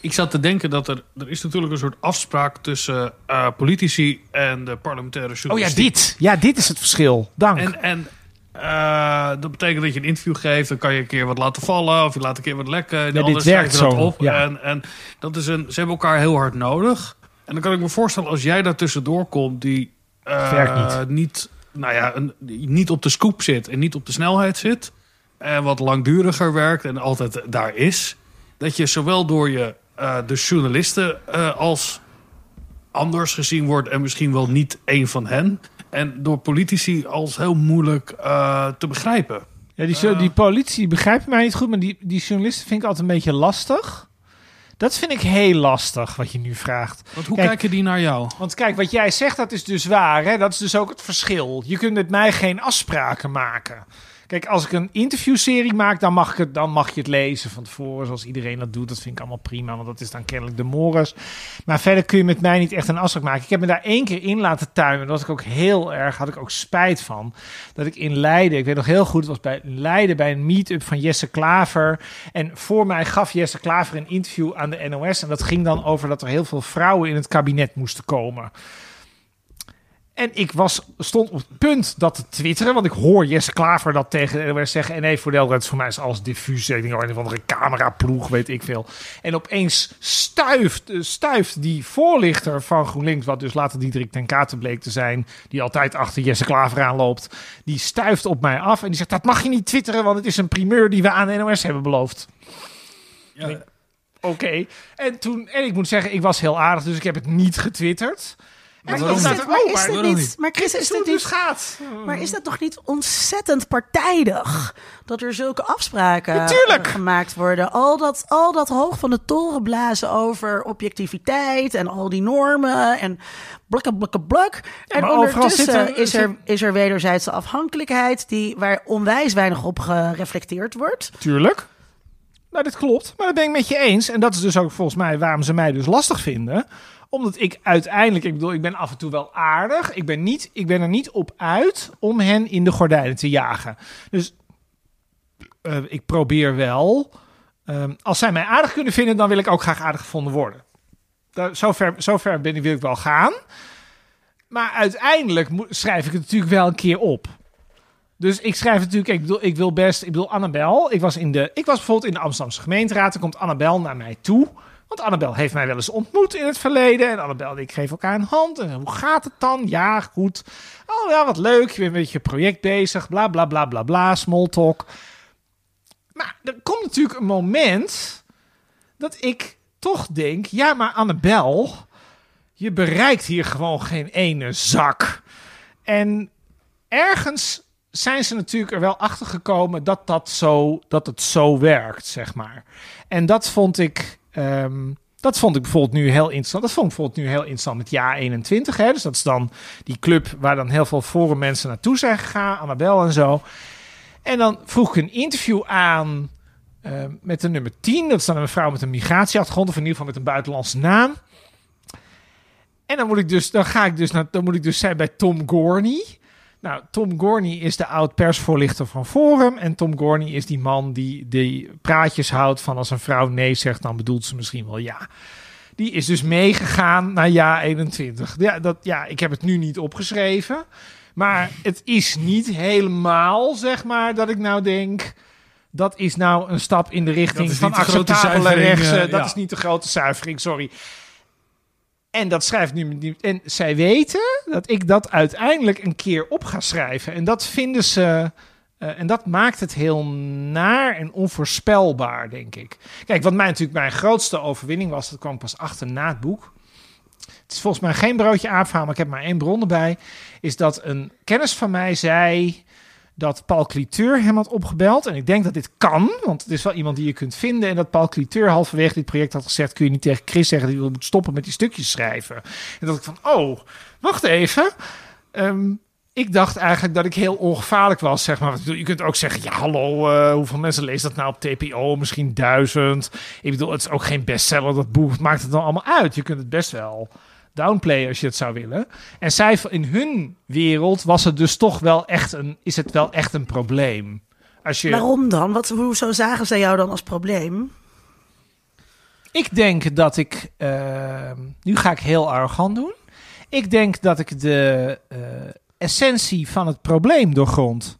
Ik zat te denken dat er... Er is natuurlijk een soort afspraak tussen uh, politici en de parlementaire journalistiek. Oh ja, dit. Ja, dit is het verschil. Dank. En, en uh, dat betekent dat je een interview geeft. Dan kan je een keer wat laten vallen. Of je laat een keer wat lekken. Ja, dit werkt zo. Op. Ja. En, en dat is een... Ze hebben elkaar heel hard nodig. En dan kan ik me voorstellen als jij daar tussendoor komt die uh, werkt niet. niet... Nou ja, een, niet op de scoop zit. En niet op de snelheid zit. En wat langduriger werkt. En altijd daar is. Dat je zowel door je, uh, de journalisten uh, als anders gezien wordt... en misschien wel niet één van hen. En door politici als heel moeilijk uh, te begrijpen. Ja, die, uh, die politici begrijpen mij niet goed... maar die, die journalisten vind ik altijd een beetje lastig. Dat vind ik heel lastig, wat je nu vraagt. Want hoe kijk, kijken die naar jou? Want kijk, wat jij zegt, dat is dus waar. Hè? Dat is dus ook het verschil. Je kunt met mij geen afspraken maken... Kijk, als ik een interviewserie maak, dan mag, ik het, dan mag je het lezen van tevoren. Zoals iedereen dat doet, dat vind ik allemaal prima. Want dat is dan kennelijk de mores. Maar verder kun je met mij niet echt een afspraak maken. Ik heb me daar één keer in laten tuinen. Dat was ik ook heel erg, had ik ook spijt van. Dat ik in Leiden, ik weet nog heel goed, het was bij Leiden bij een meet-up van Jesse Klaver. En voor mij gaf Jesse Klaver een interview aan de N O S. En dat ging dan over dat er heel veel vrouwen in het kabinet moesten komen. En ik was, stond op het punt dat te twitteren. Want ik hoor Jesse Klaver dat tegen de N O S zeggen. En nee, voor de hele tijd, voor mij is alles diffuus. Ik denk, oh, een of andere cameraploeg, weet ik veel. En opeens stuift, stuift die voorlichter van GroenLinks... wat dus later Diederik ten Kate bleek te zijn... die altijd achter Jesse Klaver aanloopt. Die stuift op mij af en die zegt... dat mag je niet twitteren, want het is een primeur... die we aan de N O S hebben beloofd. Ja. Oké. Okay. En toen, en ik moet zeggen, ik was heel aardig... dus ik heb het niet getwitterd... Maar, maar, is dit, maar, is dit niet, maar Chris, is dit niet, maar is dat toch niet ontzettend partijdig? Dat er zulke afspraken ja, gemaakt worden. Al dat, al dat hoog van de toren blazen over objectiviteit en al die normen en blak, blak, blak. En ja, ondertussen er, is, er, is er wederzijdse afhankelijkheid die, waar onwijs weinig op gereflecteerd wordt. Tuurlijk. Nou, dit klopt. Maar dat ben ik met je eens. En dat is dus ook volgens mij waarom ze mij dus lastig vinden... Omdat ik uiteindelijk, ik bedoel, ik ben af en toe wel aardig. Ik ben, niet, ik ben er niet op uit om hen in de gordijnen te jagen. Dus uh, ik probeer wel. Uh, als zij mij aardig kunnen vinden, dan wil ik ook graag aardig gevonden worden. Daar, zover, zover ben ik, wil ik wel gaan. Maar uiteindelijk mo- schrijf ik het natuurlijk wel een keer op. Dus ik schrijf natuurlijk, ik bedoel, ik wil best, ik bedoel, Annabel. Ik was, in de, ik was bijvoorbeeld in de Amsterdamse gemeenteraad. Dan komt Annabel naar mij toe. Want Annabel heeft mij wel eens ontmoet in het verleden. En Annabel en ik geven elkaar een hand. En hoe gaat het dan? Ja, goed. Oh ja, wat leuk. Je bent met je project bezig. Bla, bla, bla, bla, bla. Small talk. Maar er komt natuurlijk een moment dat ik toch denk... Ja, maar Annabel, je bereikt hier gewoon geen ene zak. En ergens zijn ze natuurlijk er wel achter gekomen dat, dat, zo, dat het zo werkt, zeg maar. En dat vond ik... Um, dat vond ik bijvoorbeeld nu heel interessant. Dat vond ik bijvoorbeeld nu heel interessant met Jaar eenentwintig. Hè? Dus dat is dan die club waar dan heel veel forum mensen naartoe zijn gegaan. Annabel en zo. En dan vroeg ik een interview aan uh, met de nummer tien. Dat is dan een vrouw met een migratieachtergrond. Of in ieder geval met een buitenlandse naam. En dan moet ik dus, dan ga ik dus naar, dan moet ik dus zijn bij Tom Gorny. Nou, Tom Gorny is de oud-persvoorlichter van Forum. En Tom Gorny is die man die, die praatjes houdt van als een vrouw nee zegt, dan bedoelt ze misschien wel ja. Die is dus meegegaan naar Jaar eenentwintig. Ja, dat, ja, ik heb het nu niet opgeschreven. Maar het is niet helemaal, zeg maar, dat ik nou denk... dat is nou een stap in de richting van acceptabele rechtse. Uh, dat ja. is niet de grote zuivering, sorry. En dat schrijft nu. En zij weten dat ik dat uiteindelijk een keer op ga schrijven. En dat vinden ze. Uh, en dat maakt het heel naar en onvoorspelbaar, denk ik. Kijk, wat mij natuurlijk mijn grootste overwinning was, dat kwam pas achter na het boek. Het is volgens mij geen broodje aapverhaal, maar ik heb maar één bron erbij. Is dat een kennis van mij zei dat Paul Cliteur hem had opgebeld. En ik denk dat dit kan, want het is wel iemand die je kunt vinden. En dat Paul Cliteur halverwege dit project had gezegd... kun je niet tegen Chris zeggen dat hij moet stoppen met die stukjes schrijven. En dat ik van, oh, wacht even. Um, ik dacht eigenlijk dat ik heel ongevaarlijk was, zeg maar. Je kunt ook zeggen, ja, hallo, uh, hoeveel mensen lezen dat nou op T P O? Misschien duizend. Ik bedoel, het is ook geen bestseller, dat boek. Het maakt het dan allemaal uit. Je kunt het best wel... downplay als je het zou willen. En zij in hun wereld was het dus toch wel echt een, is het wel echt een probleem. Als je... Waarom dan? Wat, hoezo zagen zij jou dan als probleem? Ik denk dat ik... Uh, nu ga ik heel arrogant doen. Ik denk dat ik de uh, essentie van het probleem doorgrond.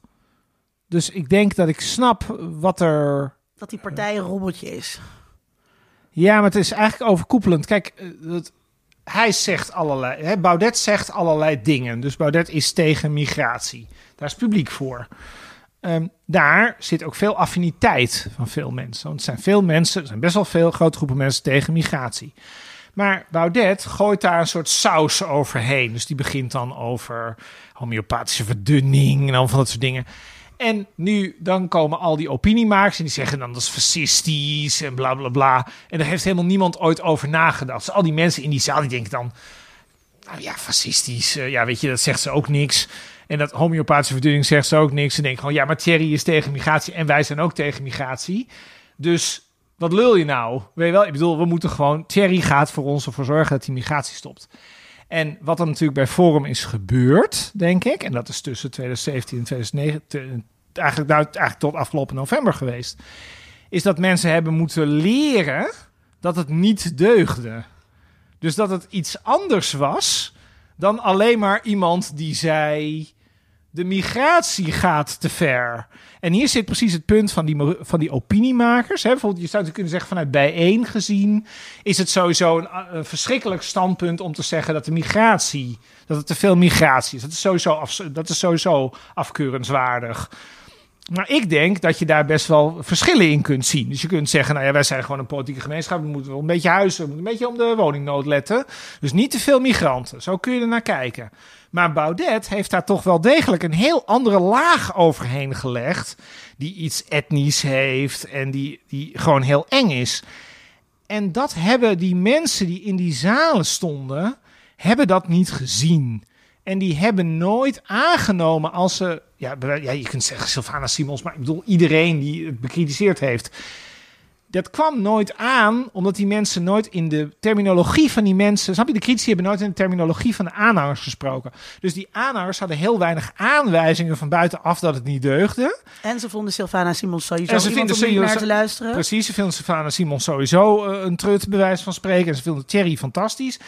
Dus ik denk dat ik snap wat er... Dat die partij een rommeltje is. Ja, maar het is eigenlijk overkoepelend. Kijk, dat... Hij zegt allerlei... Hè, Baudet zegt allerlei dingen. Dus Baudet is tegen migratie. Daar is publiek voor. Um, daar zit ook veel affiniteit van veel mensen. Want het zijn veel mensen... Er zijn best wel veel grote groepen mensen tegen migratie. Maar Baudet gooit daar een soort saus overheen. Dus die begint dan over homeopathische verdunning en al van dat soort dingen. En nu dan komen al die opiniemakers en die zeggen dan dat is fascistisch en bla bla bla. En daar heeft helemaal niemand ooit over nagedacht. Dus al die mensen in die zaal die denken dan, nou ja, fascistisch, uh, ja weet je, dat zegt ze ook niks. En dat homeopathische verdunning zegt ze ook niks. Ze denken gewoon, ja maar Thierry is tegen migratie en wij zijn ook tegen migratie. Dus wat lul je nou? Weet je wel, ik bedoel, we moeten gewoon, Thierry gaat voor ons ervoor zorgen dat die migratie stopt. En wat er natuurlijk bij Forum is gebeurd, denk ik... en dat is tussen twintig zeventien en twintig negentien... Eigenlijk, nou, eigenlijk tot afgelopen november geweest... is dat mensen hebben moeten leren dat het niet deugde. Dus dat het iets anders was dan alleen maar iemand die zei... de migratie gaat te ver. En hier zit precies het punt van die, van die opiniemakers. Hè? Bijvoorbeeld, je zou natuurlijk kunnen zeggen vanuit bijeen gezien... is het sowieso een, een verschrikkelijk standpunt om te zeggen dat de migratie... dat het te veel migratie is. Dat is sowieso, af, dat is sowieso afkeurenswaardig. Maar ik denk dat je daar best wel verschillen in kunt zien. Dus je kunt zeggen, nou ja, wij zijn gewoon een politieke gemeenschap. We moeten wel een beetje huizen, we moeten een beetje om de woningnood letten. Dus niet te veel migranten. Zo kun je er naar kijken. Maar Baudet heeft daar toch wel degelijk een heel andere laag overheen gelegd. Die iets etnisch heeft en die, die gewoon heel eng is. En dat hebben die mensen die in die zalen stonden, hebben dat niet gezien. En die hebben nooit aangenomen als ze... Ja, ja, je kunt zeggen Silvana Simons, maar ik bedoel iedereen die het bekritiseerd heeft. dat kwam nooit aan, omdat die mensen nooit in de terminologie van die mensen... Snap je, de critici hebben nooit in de terminologie van de aanhangers gesproken. Dus die aanhangers hadden heel weinig aanwijzingen van buitenaf dat het niet deugde. En ze vonden Silvana Simons sowieso en ze iemand om niet naar te luisteren. Precies, ze vonden Silvana Simons sowieso uh, een trut, bij wijze van spreken. En ze vonden Thierry fantastisch.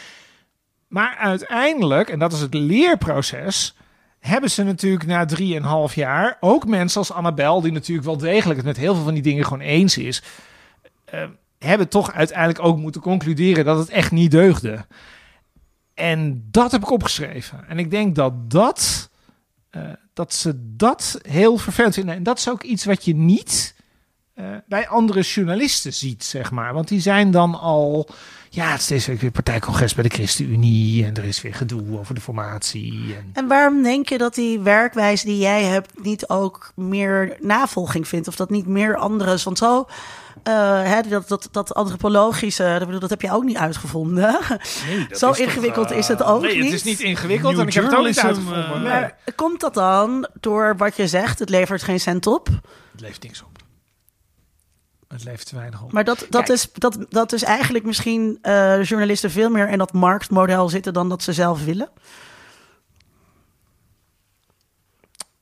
Maar uiteindelijk, en dat is het leerproces... hebben ze natuurlijk na drieënhalf jaar... ook mensen als Annabel, die natuurlijk wel degelijk... het met heel veel van die dingen gewoon eens is... Uh, hebben toch uiteindelijk ook moeten concluderen... dat het echt niet deugde. En dat heb ik opgeschreven. En ik denk dat dat... Uh, dat ze dat heel vervelend vinden. En dat is ook iets wat je niet... Uh, bij andere journalisten ziet, zeg maar. Want die zijn dan al... ja, het is deze week weer partijcongres bij de ChristenUnie... en er is weer gedoe over de formatie. En, en waarom denk je dat die werkwijze die jij hebt... niet ook meer navolging vindt? Of dat niet meer anderen... want zo, uh, hè, dat, dat, dat antropologische... dat, bedoel, dat heb je ook niet uitgevonden. Nee, dat zo is ingewikkeld toch, uh, is het ook nee, niet. Het is niet ingewikkeld New en ik heb het ook niet uitgevonden. Uh, maar komt dat dan door wat je zegt? Het levert geen cent op? Het levert niks op. Het levert te weinig op. Maar dat, dat, is, dat, dat is eigenlijk misschien uh, journalisten veel meer in dat marktmodel zitten dan dat ze zelf willen.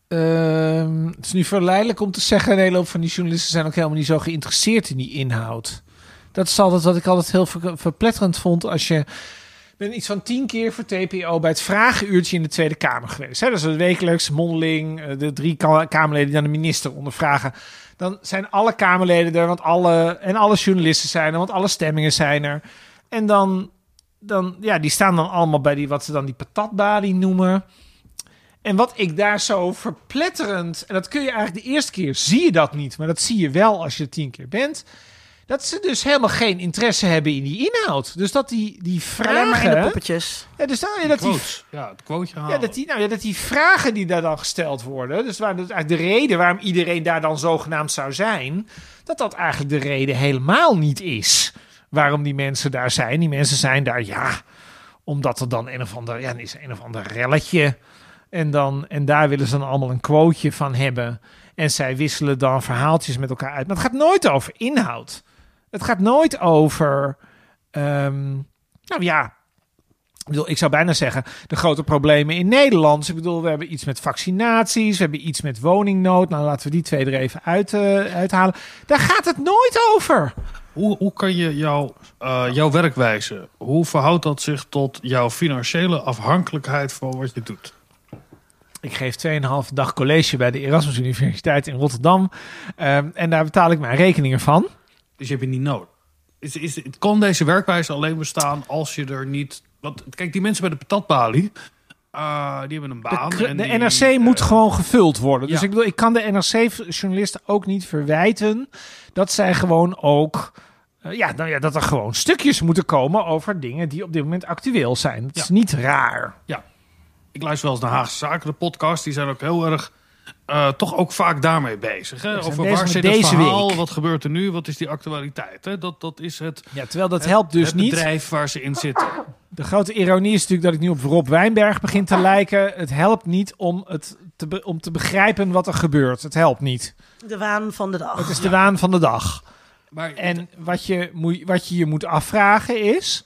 Uh, het is nu verleidelijk om te zeggen, een hele hoop van die journalisten zijn ook helemaal niet zo geïnteresseerd in die inhoud. Dat is altijd wat ik altijd heel ver, verpletterend vond als je... Ik ben iets van tien keer voor T P O bij het vragenuurtje in de Tweede Kamer geweest. Hè? Dat is een wekelijks mondeling, de drie Kamerleden die dan de minister ondervragen. Dan zijn alle Kamerleden er, want alle, en alle journalisten zijn er, want alle stemmingen zijn er. En dan, dan ja, die staan dan allemaal bij die, wat ze dan die patatbalie noemen. En wat ik daar zo verpletterend, en dat kun je eigenlijk de eerste keer, zie je dat niet, maar dat zie je wel als je tien keer bent... dat ze dus helemaal geen interesse hebben in die inhoud. Dus dat die, die vragen... alleen maar in de poppetjes. Ja, dus nou, ja, dat die, ja, het quoteje halen. Ja, dat die, nou, ja, dat die vragen die daar dan gesteld worden... dus waar, dat eigenlijk de reden waarom iedereen daar dan zogenaamd zou zijn... dat dat eigenlijk de reden helemaal niet is. Waarom die mensen daar zijn. Die mensen zijn daar, ja... omdat er dan een of ander... ja, is een of ander relletje. En, dan, en daar willen ze dan allemaal een quoteje van hebben. En zij wisselen dan verhaaltjes met elkaar uit. Maar het gaat nooit over inhoud. Het gaat nooit over, um, nou ja, ik bedoel, ik zou bijna zeggen, de grote problemen in Nederland. Ik bedoel, we hebben iets met vaccinaties, we hebben iets met woningnood. Nou, laten we die twee er even uit, uh, uithalen. Daar gaat het nooit over. Hoe, hoe kan je jouw, uh, jouw werkwijze, hoe verhoudt dat zich tot jouw financiële afhankelijkheid van wat je doet? Ik geef tweeënhalve dag college bij de Erasmus Universiteit in Rotterdam. Um, en daar betaal ik mijn rekeningen van. Dus je hebt het niet nodig. Is, is, het kan deze werkwijze alleen bestaan als je er niet... Want kijk, die mensen bij de patatbalie, uh, die hebben een baan. De, kru- en de die, N R C uh, moet gewoon gevuld worden. Dus ja. ik bedoel, ik kan de N R C-journalisten ook niet verwijten... dat zij gewoon ook... Uh, ja, nou ja, dat er gewoon stukjes moeten komen over dingen die op dit moment actueel zijn. Dat ja. is niet raar. Ja, ik luister wel eens naar Haagse Zaken, de podcast. Die zijn ook heel erg... Uh, toch ook vaak daarmee bezig. Hè? Over waar zit het verhaal, week. Wat gebeurt er nu, wat is die actualiteit? Hè? Dat, dat is het, ja, terwijl dat het, helpt dus het bedrijf niet. Waar ze in zitten. De grote ironie is natuurlijk dat ik nu op Rob Wijnberg begin te lijken. Het helpt niet om, het te, be- om te begrijpen wat er gebeurt. Het helpt niet. De waan van de dag. Het is ja. de waan van de dag. Maar, en wat je, moe- wat je je moet afvragen is...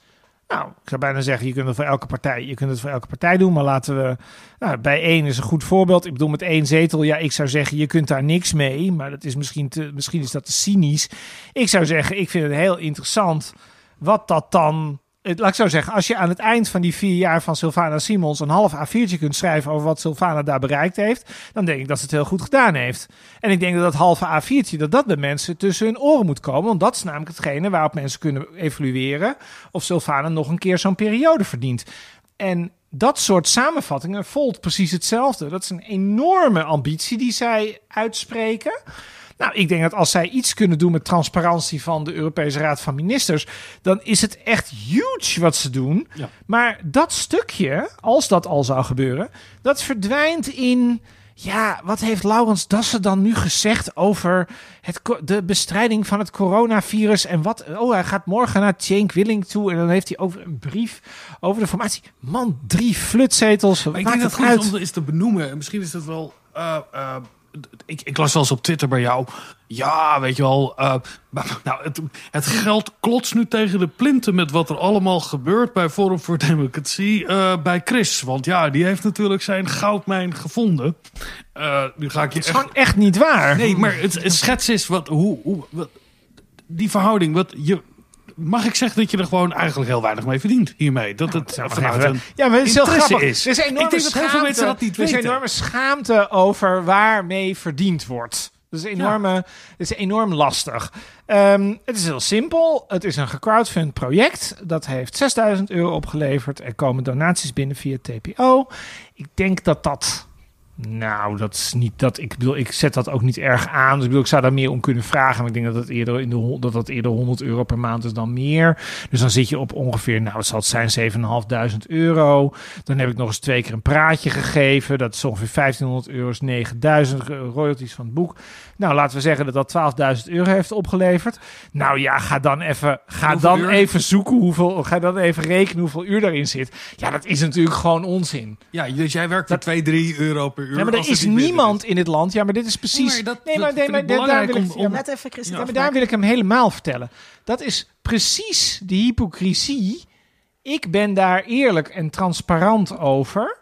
Nou, ik zou bijna zeggen, je kunt het voor elke partij, je kunt het voor elke partij doen, maar laten we... Nou, bij één is een goed voorbeeld. Ik bedoel, met één zetel, ja, ik zou zeggen, je kunt daar niks mee. Maar dat is misschien, te, misschien is dat te cynisch. Ik zou zeggen, ik vind het heel interessant wat dat dan... Het, laat ik zo zeggen, als je aan het eind van die vier jaar van Silvana Simons een half A viertje kunt schrijven over wat Silvana daar bereikt heeft, dan denk ik dat ze het heel goed gedaan heeft. En ik denk dat dat halve A viertje, dat dat bij mensen tussen hun oren moet komen, want dat is namelijk hetgene waarop mensen kunnen evalueren of Silvana nog een keer zo'n periode verdient. En dat soort samenvattingen, Volt precies hetzelfde. Dat is een enorme ambitie die zij uitspreken. Nou, ik denk dat als zij iets kunnen doen met transparantie van de Europese Raad van Ministers, dan is het echt huge wat ze doen. Ja. Maar dat stukje, als dat al zou gebeuren, dat verdwijnt in... Ja, wat heeft Laurens Dassen dan nu gezegd over het, de bestrijding van het coronavirus? En wat? Oh, hij gaat morgen naar Tjeenk Willink toe. En dan heeft hij over een brief over de formatie. Man, drie flutzetels. Maar ik denk dat het goed is om te benoemen. Misschien is dat wel... Uh, uh... Ik, ik las wel eens op Twitter bij jou. Ja, weet je wel. Uh, nou, het, het geld klotst nu tegen de plinten met wat er allemaal gebeurt bij Forum voor Democratie. Uh, bij Chris. Want ja, die heeft natuurlijk zijn goudmijn gevonden. Uh, nu ga ik je dat is echt... gewoon echt niet waar. Nee, maar het, het schets is wat, hoe, hoe, wat, die verhouding. Wat je. Mag ik zeggen dat je er gewoon eigenlijk heel weinig mee verdient hiermee? Dat het ja, vanuit een ja, maar het is heel grappig. Is. Er is enorme ik denk schaamte, dat heel veel mensen dat niet weten. Er is enorme schaamte over waarmee verdiend wordt. Dat is enorme, ja. Dat is enorm lastig. Um, het is heel simpel. Het is een gecrowdfund project. Dat heeft zesduizend euro opgeleverd. Er komen donaties binnen via T P O. Ik denk dat dat... Nou, dat is niet dat. Ik bedoel, ik zet dat ook niet erg aan. Dus ik bedoel, ik zou daar meer om kunnen vragen. Maar ik denk dat dat eerder, in de, dat dat eerder honderd euro per maand is dan meer. Dus dan zit je op ongeveer, nou, het zal het zijn zevenduizend vijfhonderd euro. Dan heb ik nog eens twee keer een praatje gegeven. Dat is ongeveer vijftienhonderd euro's, negenduizend royalties van het boek. Nou, laten we zeggen dat dat twaalfduizend euro heeft opgeleverd. Nou ja, ga dan even, ga dan even zoeken hoeveel, ga dan even rekenen hoeveel uur daarin zit. Ja, dat is natuurlijk gewoon onzin. Ja, dus jij werkt voor twee, drie euro per uur. Ja, maar er is niemand in dit land. Ja, maar dit is precies... Nee, maar dat, nee, maar, dat nee, maar, daar wil ik, om, om... Ja, maar, even, Christen, ja, maar daar wil ik hem helemaal vertellen. Dat is precies de hypocrisie. Ik ben daar eerlijk en transparant over.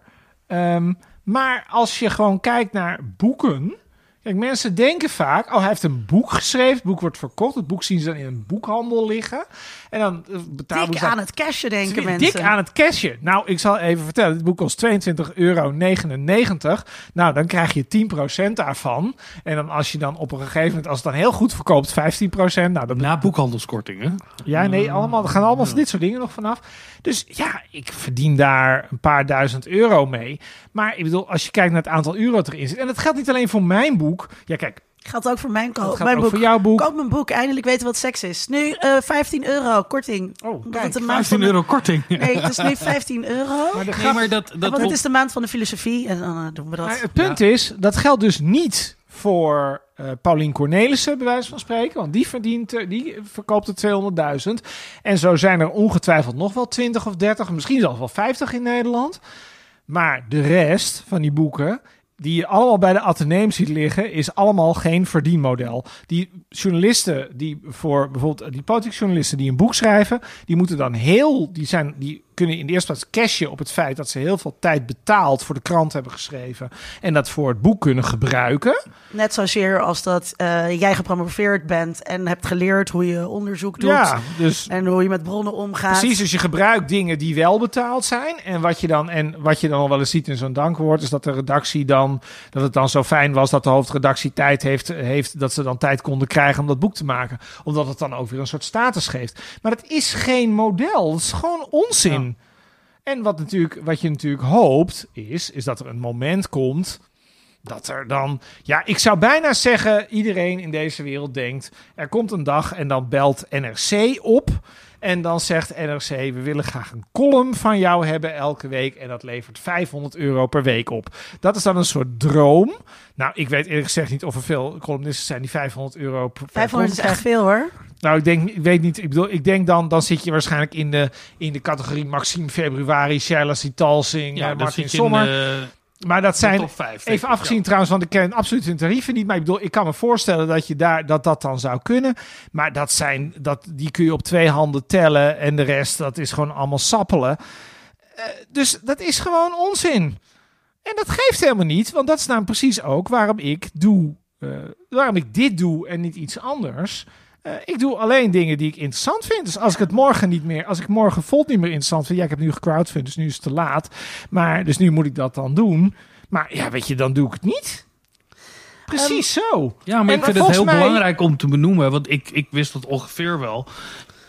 Um, maar als je gewoon kijkt naar boeken... Kijk, mensen denken vaak... Oh, hij heeft een boek geschreven. Het boek wordt verkocht. Het boek zien ze dan in een boekhandel liggen. En dan betalen ze... Dik aan het cashje, denken dik mensen. Dik aan het cashje. Nou, ik zal even vertellen. Dit boek kost tweeëntwintig euro negenennegentig. Nou, dan krijg je tien procent daarvan. En dan als je dan op een gegeven moment... Als het dan heel goed verkoopt, vijftien procent. Nou, dan... Na boekhandelskortingen. Ja, nee, allemaal, er gaan allemaal ja. dit soort dingen nog vanaf. Dus ja, ik verdien daar een paar duizend euro mee. Maar ik bedoel, als je kijkt naar het aantal euro dat erin zit... En dat geldt niet alleen voor mijn boek. Ja, kijk. Geldt ook voor mijn, ko- dat mijn boek. Voor jouw boek. Koop mijn boek. Eindelijk weten wat seks is. Nu uh, vijftien euro korting. Oh, kijk, vijftien euro korting. Nee, het is nu vijftien euro. Maar de grap... nee, maar dat, dat want het op... is de maand van de filosofie en dan uh, doen we dat. Maar het punt ja. is, dat geldt dus niet voor uh, Paulien Cornelissen, bij wijze van spreken. Want die verdient, uh, die verkoopt er tweehonderdduizend. En zo zijn er ongetwijfeld nog wel twintig of dertig, misschien zelfs wel vijftig in Nederland. Maar de rest van die boeken... die je allemaal bij de Atheneum ziet liggen, is allemaal geen verdienmodel. Die journalisten die voor bijvoorbeeld die politiek journalisten die een boek schrijven, die moeten dan heel, die zijn, die kunnen in de eerste plaats cashen op het feit dat ze heel veel tijd betaald voor de krant hebben geschreven en dat voor het boek kunnen gebruiken. Net zozeer als dat uh, jij gepromoveerd bent en hebt geleerd hoe je onderzoek doet ja, dus en hoe je met bronnen omgaat. Precies, dus je gebruikt dingen die wel betaald zijn en wat je dan en wat je dan al wel eens ziet in zo'n dankwoord is dat de redactie dan dat het dan zo fijn was dat de hoofdredactie tijd heeft, heeft dat ze dan tijd konden krijgen om dat boek te maken, omdat het dan ook weer een soort status geeft. Maar dat is geen model, dat is gewoon onzin. Ja. En wat, natuurlijk, wat je natuurlijk hoopt is, is dat er een moment komt dat er dan... Ja, ik zou bijna zeggen, iedereen in deze wereld denkt, er komt een dag en dan belt N R C op. En dan zegt N R C, we willen graag een column van jou hebben elke week. En dat levert vijfhonderd euro per week op. Dat is dan een soort droom. Nou, ik weet eerlijk gezegd niet of er veel columnisten zijn die vijfhonderd euro per week. vijfhonderd is echt veel hoor. Nou, ik denk, ik weet niet. Ik bedoel, ik denk dan, dan zit je waarschijnlijk in de, in de categorie Maxime Februari, Sheila Sitalsing, ja, Martin Sommer. Uh, maar dat zijn, vijf, even afgezien ja. trouwens, want ik ken absoluut hun tarieven niet. Maar ik bedoel, ik kan me voorstellen dat je daar, dat, dat dan zou kunnen. Maar dat zijn, dat, die kun je op twee handen tellen en de rest, dat is gewoon allemaal sappelen. Uh, dus dat is gewoon onzin. En dat geeft helemaal niet, want dat is nou precies ook waarom ik doe, uh, waarom ik dit doe en niet iets anders. Uh, ik doe alleen dingen die ik interessant vind. Dus als ik het morgen niet meer, als ik morgen Volt niet meer interessant vind, ja, ik heb nu gecrowdfund, dus nu is het te laat. Maar dus nu moet ik dat dan doen. Maar ja, weet je, dan doe ik het niet. Precies um, zo. Ja, maar en ik vind het heel mij... belangrijk om te benoemen, want ik, ik wist dat ongeveer wel,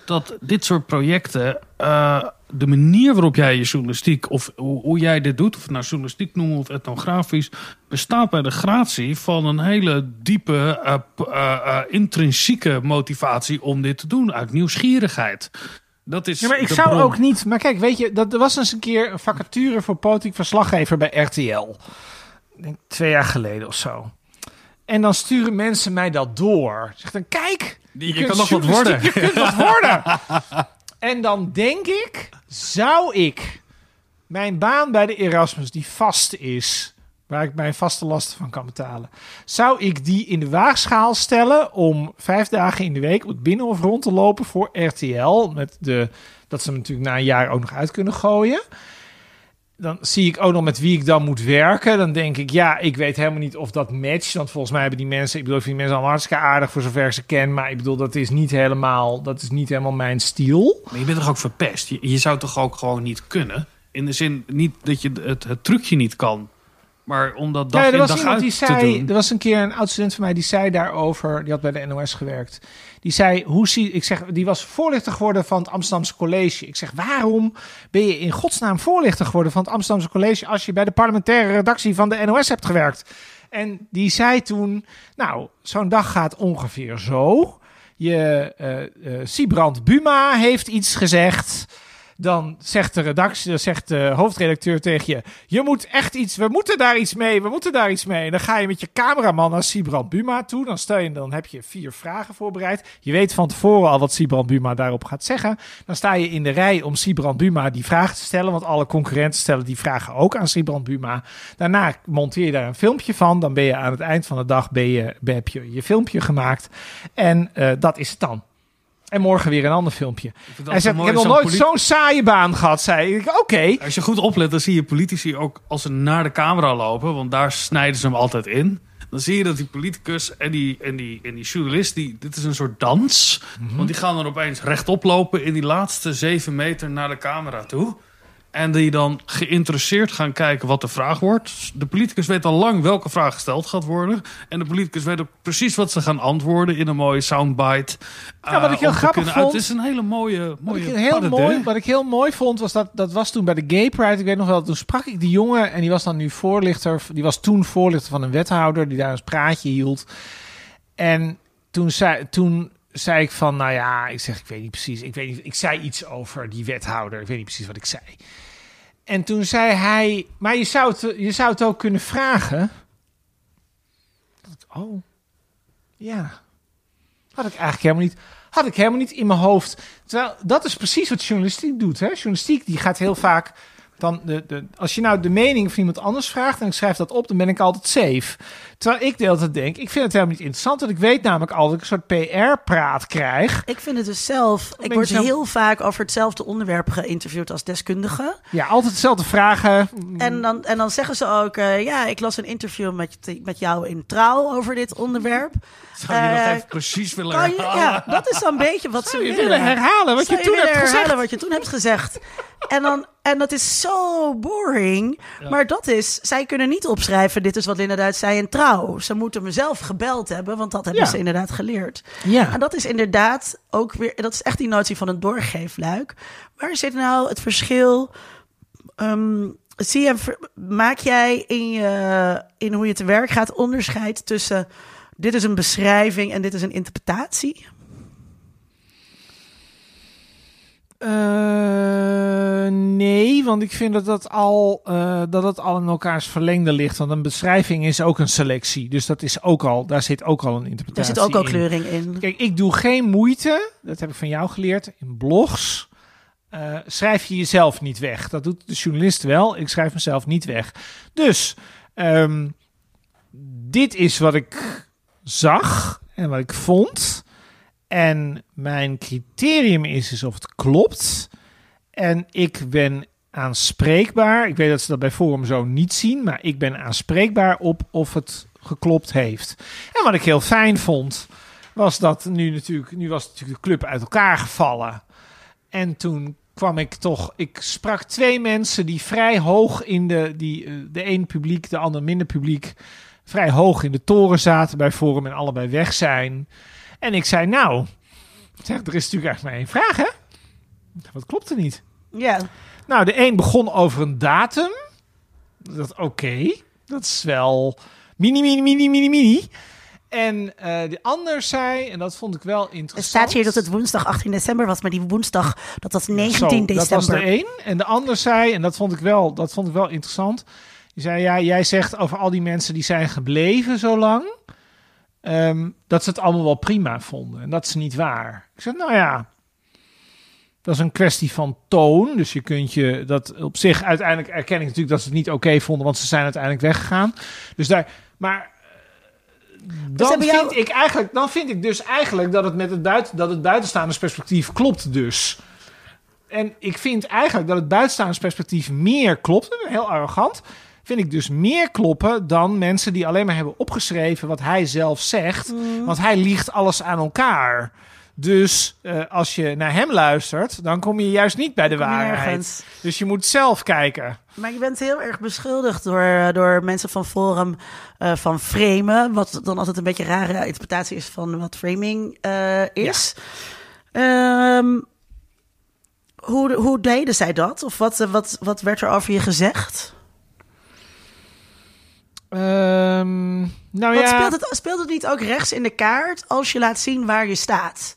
dat dit soort projecten, uh, de manier waarop jij je journalistiek, of hoe jij dit doet, of het nou journalistiek noemen of etnografisch, bestaat bij de gratie van een hele diepe, uh, uh, uh, intrinsieke motivatie om dit te doen, uit nieuwsgierigheid. Dat is ja, maar ik zou bron. ook niet... Maar kijk, weet je, dat, er was eens een keer een vacature voor politiek verslaggever bij R T L. Ik denk twee jaar geleden of zo. En dan sturen mensen mij dat door. Zeg dan, kijk... Je, je kunt kan nog wat worden. Je kunt wat worden. En dan denk ik, zou ik mijn baan bij de Erasmus, die vast is... waar ik mijn vaste lasten van kan betalen. Zou ik die in de waagschaal stellen om vijf dagen in de week op het Binnenhof rond te lopen voor R T L? Met de, dat ze hem natuurlijk na een jaar ook nog uit kunnen gooien. Dan zie ik ook nog met wie ik dan moet werken. Dan denk ik, ja, ik weet helemaal niet of dat matcht. Want volgens mij hebben die mensen... Ik bedoel, ik vind die mensen allemaal hartstikke aardig voor zover ik ze ken. Maar ik bedoel, dat is niet helemaal, dat is niet helemaal mijn stijl. Maar je bent toch ook verpest? Je, je zou toch ook gewoon niet kunnen? In de zin, niet dat je het, het trucje niet kan. Maar om dat dag ja, in dag uit die zei, te doen. Er was een keer een oud-student van mij die zei daarover... Die had bij de N O S gewerkt. Die zei, hoe zie, ik zeg, die was voorlichter geworden van het Amsterdamse College. Ik zeg, waarom ben je in godsnaam voorlichter geworden van het Amsterdamse College... als je bij de parlementaire redactie van de N O S hebt gewerkt? En die zei toen, nou, zo'n dag gaat ongeveer zo. Je uh, uh, Siebrand Buma heeft iets gezegd... Dan zegt de redactie, dan zegt de hoofdredacteur tegen je... je moet echt iets, we moeten daar iets mee, we moeten daar iets mee. En dan ga je met je cameraman naar Siebrand Buma toe. Dan stel je, dan heb je vier vragen voorbereid. Je weet van tevoren al wat Siebrand Buma daarop gaat zeggen. Dan sta je in de rij om Siebrand Buma die vraag te stellen... want alle concurrenten stellen die vragen ook aan Siebrand Buma. Daarna monteer je daar een filmpje van. Dan ben je aan het eind van de dag, ben je, ben, heb je je filmpje gemaakt. En uh, dat is het dan. En morgen weer een ander filmpje. Hij zegt, ik heb nog nooit zo'n saaie baan gehad, zei ik. Oké. Okay. Als je goed oplet, dan zie je politici ook als ze naar de camera lopen. Want daar snijden ze hem altijd in. Dan zie je dat die politicus en die, en die, en die journalist... Die, dit is een soort dans. Mm-hmm. Want die gaan dan opeens rechtop lopen in die laatste zeven meter naar de camera toe. En die dan geïnteresseerd gaan kijken wat de vraag wordt. De politicus weet al lang welke vraag gesteld gaat worden. En de politicus weet ook precies wat ze gaan antwoorden in een mooie soundbite. Ja, wat ik heel uh, grappig vond... Uit. Het is een hele mooie... mooie wat, ik heel mooi, wat ik heel mooi vond, was dat dat was toen bij de Gay Pride. Ik weet nog wel, toen sprak ik die jongen... en die was dan nu voorlichter... die was toen voorlichter van een wethouder... die daar een praatje hield. En toen zei... Toen, zei ik van, nou ja, ik zeg, ik weet niet precies. Ik, weet niet, ik zei iets over die wethouder. Ik weet niet precies wat ik zei. En toen zei hij, maar je zou het, je zou het ook kunnen vragen. Oh, ja. Had ik eigenlijk helemaal niet... Had ik helemaal niet in mijn hoofd. Terwijl, dat is precies wat journalistiek doet. Hè? Journalistiek, die gaat heel vaak... Dan de, de, als je nou de mening van iemand anders vraagt en ik schrijf dat op, dan ben ik altijd safe. Terwijl ik de hele tijd denk, ik vind het helemaal niet interessant, want ik weet namelijk al dat ik een soort P R-praat krijg. Ik vind het dus zelf, dan ik word zelf... heel vaak over hetzelfde onderwerp geïnterviewd als deskundige. Ja, altijd dezelfde vragen. En dan, en dan zeggen ze ook, uh, ja, ik las een interview met, met jou in Trouw over dit onderwerp. Zou je uh, dat even precies willen herhalen? Je, ja, dat is dan een beetje wat Zou ze je willen. willen herhalen wat Zou je, je toen hebt gezegd. Wat je toen hebt gezegd. En dan... En dat is zo boring. Ja. Maar dat is... Zij kunnen niet opschrijven... Dit is wat Linda Duits zei in Trouw. Ze moeten mezelf gebeld hebben... Want dat hebben ja. ze inderdaad geleerd. Ja. En dat is inderdaad ook weer... Dat is echt die notie van een doorgeefluik. Waar zit nou het verschil... Um, zie je, maak jij in, je, in hoe je te werk gaat... onderscheid tussen... Dit is een beschrijving en dit is een interpretatie... Uh, nee, want ik vind dat dat al, uh, dat dat al in elkaars verlengde ligt. Want een beschrijving is ook een selectie. Dus dat is ook al, daar zit ook al een interpretatie in. Daar zit ook al kleuring in. Kijk, ik doe geen moeite, dat heb ik van jou geleerd, in blogs. Uh, schrijf je jezelf niet weg. Dat doet de journalist wel. Ik schrijf mezelf niet weg. Dus, um, dit is wat ik zag en wat ik vond... En mijn criterium is, is of het klopt. En ik ben aanspreekbaar. Ik weet dat ze dat bij Forum zo niet zien. Maar ik ben aanspreekbaar op of het geklopt heeft. En wat ik heel fijn vond, was dat nu natuurlijk... Nu was natuurlijk de club uit elkaar gevallen. En toen kwam ik toch... Ik sprak twee mensen die vrij hoog in de... Die, de een publiek, de ander minder publiek... Vrij hoog in de toren zaten bij Forum en allebei weg zijn... En ik zei, nou, zeg, er is natuurlijk eigenlijk maar één vraag, hè? Wat klopt er niet? Ja. Nou, de een begon over een datum. Dat oké. Okay. Dat is wel mini, mini, mini, mini, mini. En uh, de ander zei, en dat vond ik wel interessant... Er staat hier dat het woensdag achttien december was, maar die woensdag, dat was negentien december. Dat was de een. En de ander zei, en dat vond ik wel, dat vond ik wel interessant... Die zei, ja, jij zegt over al die mensen die zijn gebleven zo lang... Um, dat ze het allemaal wel prima vonden. En dat is niet waar. Ik zei, nou ja, Dat is een kwestie van toon. Dus je kunt je dat op zich... Uiteindelijk erken ik natuurlijk dat ze het niet oké okay vonden... want ze zijn uiteindelijk weggegaan. Dus daar... Maar... Dan vind, jou... ik eigenlijk, dan vind ik dus eigenlijk dat het met het, buiten, dat het buitenstaandersperspectief klopt dus. En ik vind eigenlijk dat het buitenstaandersperspectief meer klopt. Heel arrogant. Vind ik dus meer kloppen dan mensen die alleen maar hebben opgeschreven wat hij zelf zegt. Mm. Want hij liegt alles aan elkaar. Dus uh, als je naar hem luistert, dan kom je juist niet bij de waarheid. Nergens. Dus je moet zelf kijken. Maar je bent heel erg beschuldigd door, door mensen van Forum uh, van framen. Wat dan altijd een beetje een rare interpretatie is van wat framing uh, is. Ja. Um, hoe, hoe deden zij dat? Of wat, wat, wat werd er over je gezegd? Um, nou ja. speelt, het, speelt het niet ook rechts in de kaart als je laat zien waar je staat?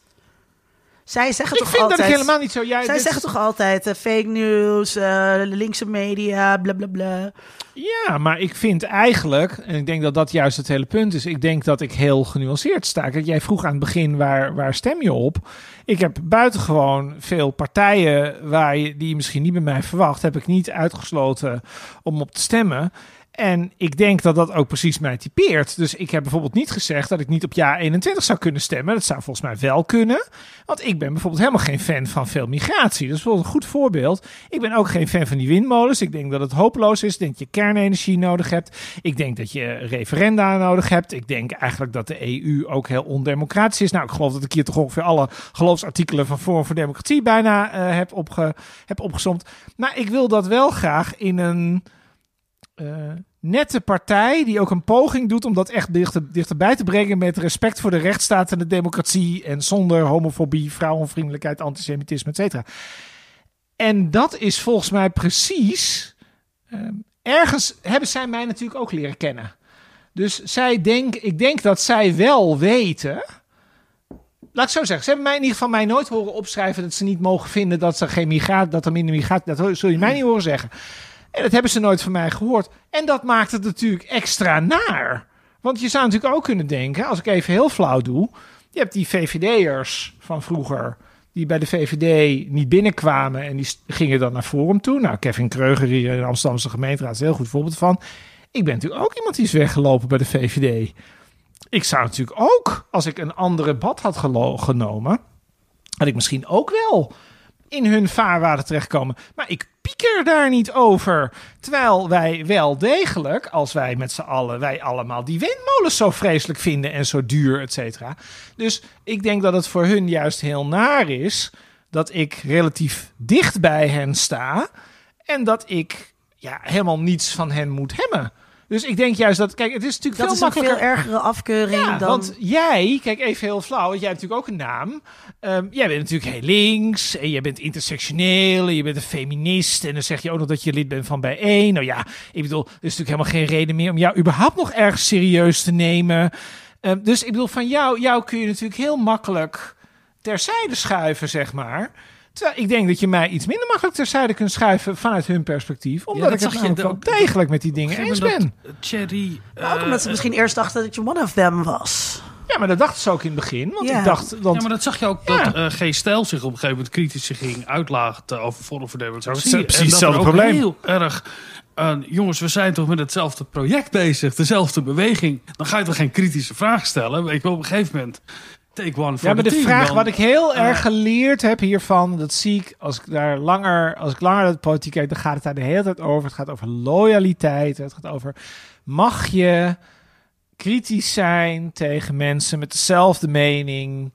Zij zeggen ik toch vind altijd... dat ik helemaal niet zo... Ja, zij dit... zeggen toch altijd uh, fake news, uh, linkse media, blablabla. Ja, maar ik vind eigenlijk... en ik denk dat dat juist het hele punt is... ik denk dat ik heel genuanceerd sta. Kijk, jij vroeg aan het begin waar, waar stem je op. Ik heb buitengewoon veel partijen... Waar je, die je misschien niet bij mij verwacht... heb ik niet uitgesloten om op te stemmen... En ik denk dat dat ook precies mij typeert. Dus ik heb bijvoorbeeld niet gezegd dat ik niet op jaar eenentwintig zou kunnen stemmen. Dat zou volgens mij wel kunnen. Want ik ben bijvoorbeeld helemaal geen fan van veel migratie. Dat is bijvoorbeeld een goed voorbeeld. Ik ben ook geen fan van die windmolens. Ik denk dat het hopeloos is. Ik denk dat je kernenergie nodig hebt. Ik denk dat je referenda nodig hebt. Ik denk eigenlijk dat de E U ook heel ondemocratisch is. Nou, ik geloof dat ik hier toch ongeveer alle geloofsartikelen van Forum voor Democratie bijna uh, heb, opge- heb opgesomd. Maar ik wil dat wel graag in een... Uh, nette partij die ook een poging doet om dat echt dichter, dichterbij te brengen met respect voor de rechtsstaat en de democratie en zonder homofobie, vrouwenvriendelijkheid, antisemitisme, et cetera. En dat is volgens mij precies... Uh, ergens hebben zij mij natuurlijk ook leren kennen. Dus zij denk, ik denk dat zij wel weten... Laat ik zo zeggen, ze hebben mij in ieder geval mij nooit horen opschrijven dat ze niet mogen vinden dat er geen migraat, dat er minder migraat... Dat zul je mij niet horen zeggen... En dat hebben ze nooit van mij gehoord. En dat maakt het natuurlijk extra naar. Want je zou natuurlijk ook kunnen denken... als ik even heel flauw doe... je hebt die V V D'ers van vroeger... die bij de V V D niet binnenkwamen... en die gingen dan naar Forum toe. Nou, Kevin Kreuger hier in de Amsterdamse gemeenteraad... is een heel goed voorbeeld van. Ik ben natuurlijk ook iemand die is weggelopen bij de V V D. Ik zou natuurlijk ook... als ik een andere bad had gelo- genomen... had ik misschien ook wel... in hun vaarwater terechtkomen. Maar ik pieker daar niet over. Terwijl wij wel degelijk, als wij met z'n allen, wij allemaal die windmolens zo vreselijk vinden en zo duur, et cetera. Dus ik denk dat het voor hun juist heel naar is dat ik relatief dicht bij hen sta en dat ik ja, helemaal niets van hen moet hebben. Dus ik denk juist dat... Kijk, het is natuurlijk dat veel is makkelijker. Veel ergere afkeuring ja, dan... want jij... Kijk, even heel flauw, want jij hebt natuurlijk ook een naam. Um, jij bent natuurlijk heel links. En jij bent intersectioneel. En je bent een feminist. En dan zeg je ook nog dat je lid bent van bij één. Nou ja, ik bedoel, er is natuurlijk helemaal geen reden meer... om jou überhaupt nog erg serieus te nemen. Um, dus ik bedoel, van jou, jou kun je natuurlijk heel makkelijk... terzijde schuiven, zeg maar... Terwijl ik denk dat je mij iets minder makkelijk terzijde kunt schuiven vanuit hun perspectief. Omdat ja, ik het nou ook degelijk met die dingen eens ben. Thierry, uh, ook omdat ze misschien uh, eerst dachten dat je one of them was. Ja, maar dat dachten ze ook in het begin. Want yeah. ik dacht dat... Ja, maar dat zag je ook ja. dat uh, G. Stijl zich op een gegeven moment kritisch ging uitlaten over Forum voor Democratie. Dat is precies hetzelfde probleem. Heel erg... Uh, jongens, we zijn toch met hetzelfde project bezig, dezelfde beweging. Dan ga je toch geen kritische vraag stellen? Weet je wel, op een gegeven moment... Take one ja, maar de, de vraag dan, wat ik heel uh, erg geleerd heb hiervan... dat zie ik, als ik daar langer... als ik langer naar de politiek kijk, dan gaat het daar de hele tijd over. Het gaat over loyaliteit. Het gaat over... mag je kritisch zijn tegen mensen met dezelfde mening?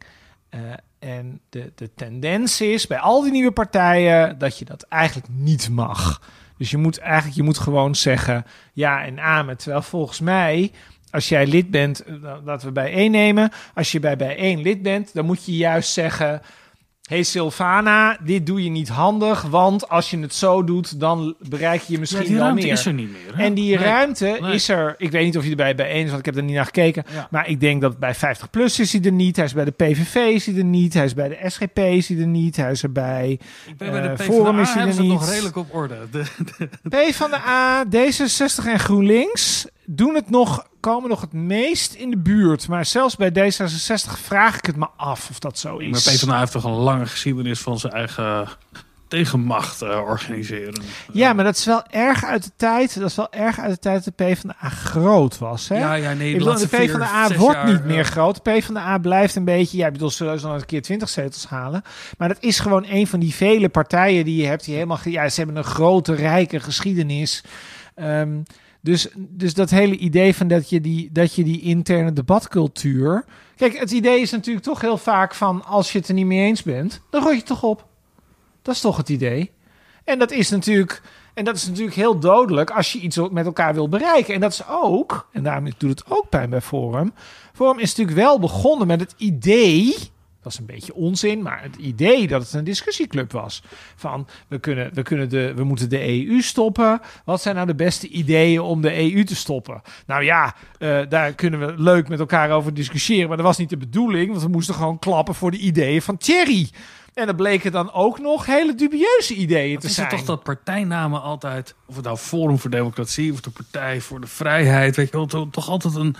Uh, en de, de tendens is bij al die nieuwe partijen... dat je dat eigenlijk niet mag. Dus je moet eigenlijk je moet gewoon zeggen... ja en amen. Terwijl volgens mij... Als jij lid bent, laten we bij één nemen. Als je bij bij één lid bent, dan moet je juist zeggen... Hey Silvana, dit doe je niet handig, want als je het zo doet, dan bereik je misschien wel meer. Ja, die ruimte meer. Is er niet meer. Hè? En die nee, ruimte nee. is er, ik weet niet of je erbij bij één is, want ik heb er niet naar gekeken. Ja. Maar ik denk dat bij vijftig plus is hij er niet, hij is bij de P V V is hij er niet, hij is bij de S G P is hij er niet, hij is er bij, ik ben uh, bij de Forum is hij er niet. Hebben ze nog redelijk op orde. De, de, de. PvdA, D zesenzestig en GroenLinks doen het nog komen nog het meest in de buurt. Maar zelfs bij D zesenzestig vraag ik het me af of dat zo is. Maar PvdA heeft toch een lange geschiedenis van zijn eigen tegenmacht uh, organiseren. Ja, maar dat is wel erg uit de tijd. Dat is wel erg uit de tijd dat de PvdA groot was. Hè? Ja, ja, nee. De, bedoel, de PvdA vier, wordt jaar, niet uh, meer groot. De PvdA blijft een beetje. Ja, ik bedoel, zullen ze nog een keer twintig zetels halen. Maar dat is gewoon een van die vele partijen die je hebt. Die helemaal. Ja, ze hebben een grote, rijke geschiedenis. Um, dus, dus dat hele idee van dat je die, dat je die interne debatcultuur. Kijk, het idee is natuurlijk toch heel vaak van als je het er niet mee eens bent, dan gooi je het toch op. Dat is toch het idee. En dat is natuurlijk, en dat is natuurlijk heel dodelijk als je iets met elkaar wil bereiken. En dat is ook, en daarom doet het ook pijn bij Forum. Forum is natuurlijk wel begonnen met het idee, dat is een beetje onzin, maar het idee dat het een discussieclub was. Van, we, kunnen, we, kunnen de, we moeten de E U stoppen. Wat zijn nou de beste ideeën om de E U te stoppen? Nou ja, uh, daar kunnen we leuk met elkaar over discussiëren. Maar dat was niet de bedoeling, want we moesten gewoon klappen voor de ideeën van Thierry. En dan bleken dan ook nog hele dubieuze ideeën dat te is zijn. Is het toch dat partijnamen altijd, of het nou Forum voor Democratie of de Partij voor de Vrijheid, weet je wel, to, toch altijd een,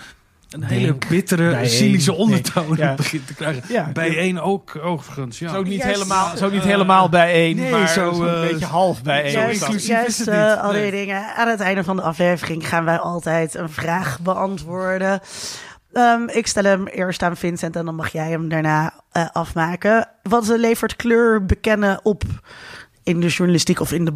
een hele bittere, cynische ondertoon ja. begint te krijgen. Ja. Bij één ook, overigens. Ja. Zo ook niet yes. helemaal, zo niet uh, helemaal bij één, nee, maar zo, zo een uh, beetje half bij één. Juist, juist uh, al die nee. dingen. Aan het einde van de aflevering gaan wij altijd een vraag beantwoorden. Um, ik stel hem eerst aan Vincent en dan mag jij hem daarna uh, afmaken. Wat levert kleur bekennen op in de journalistiek of in de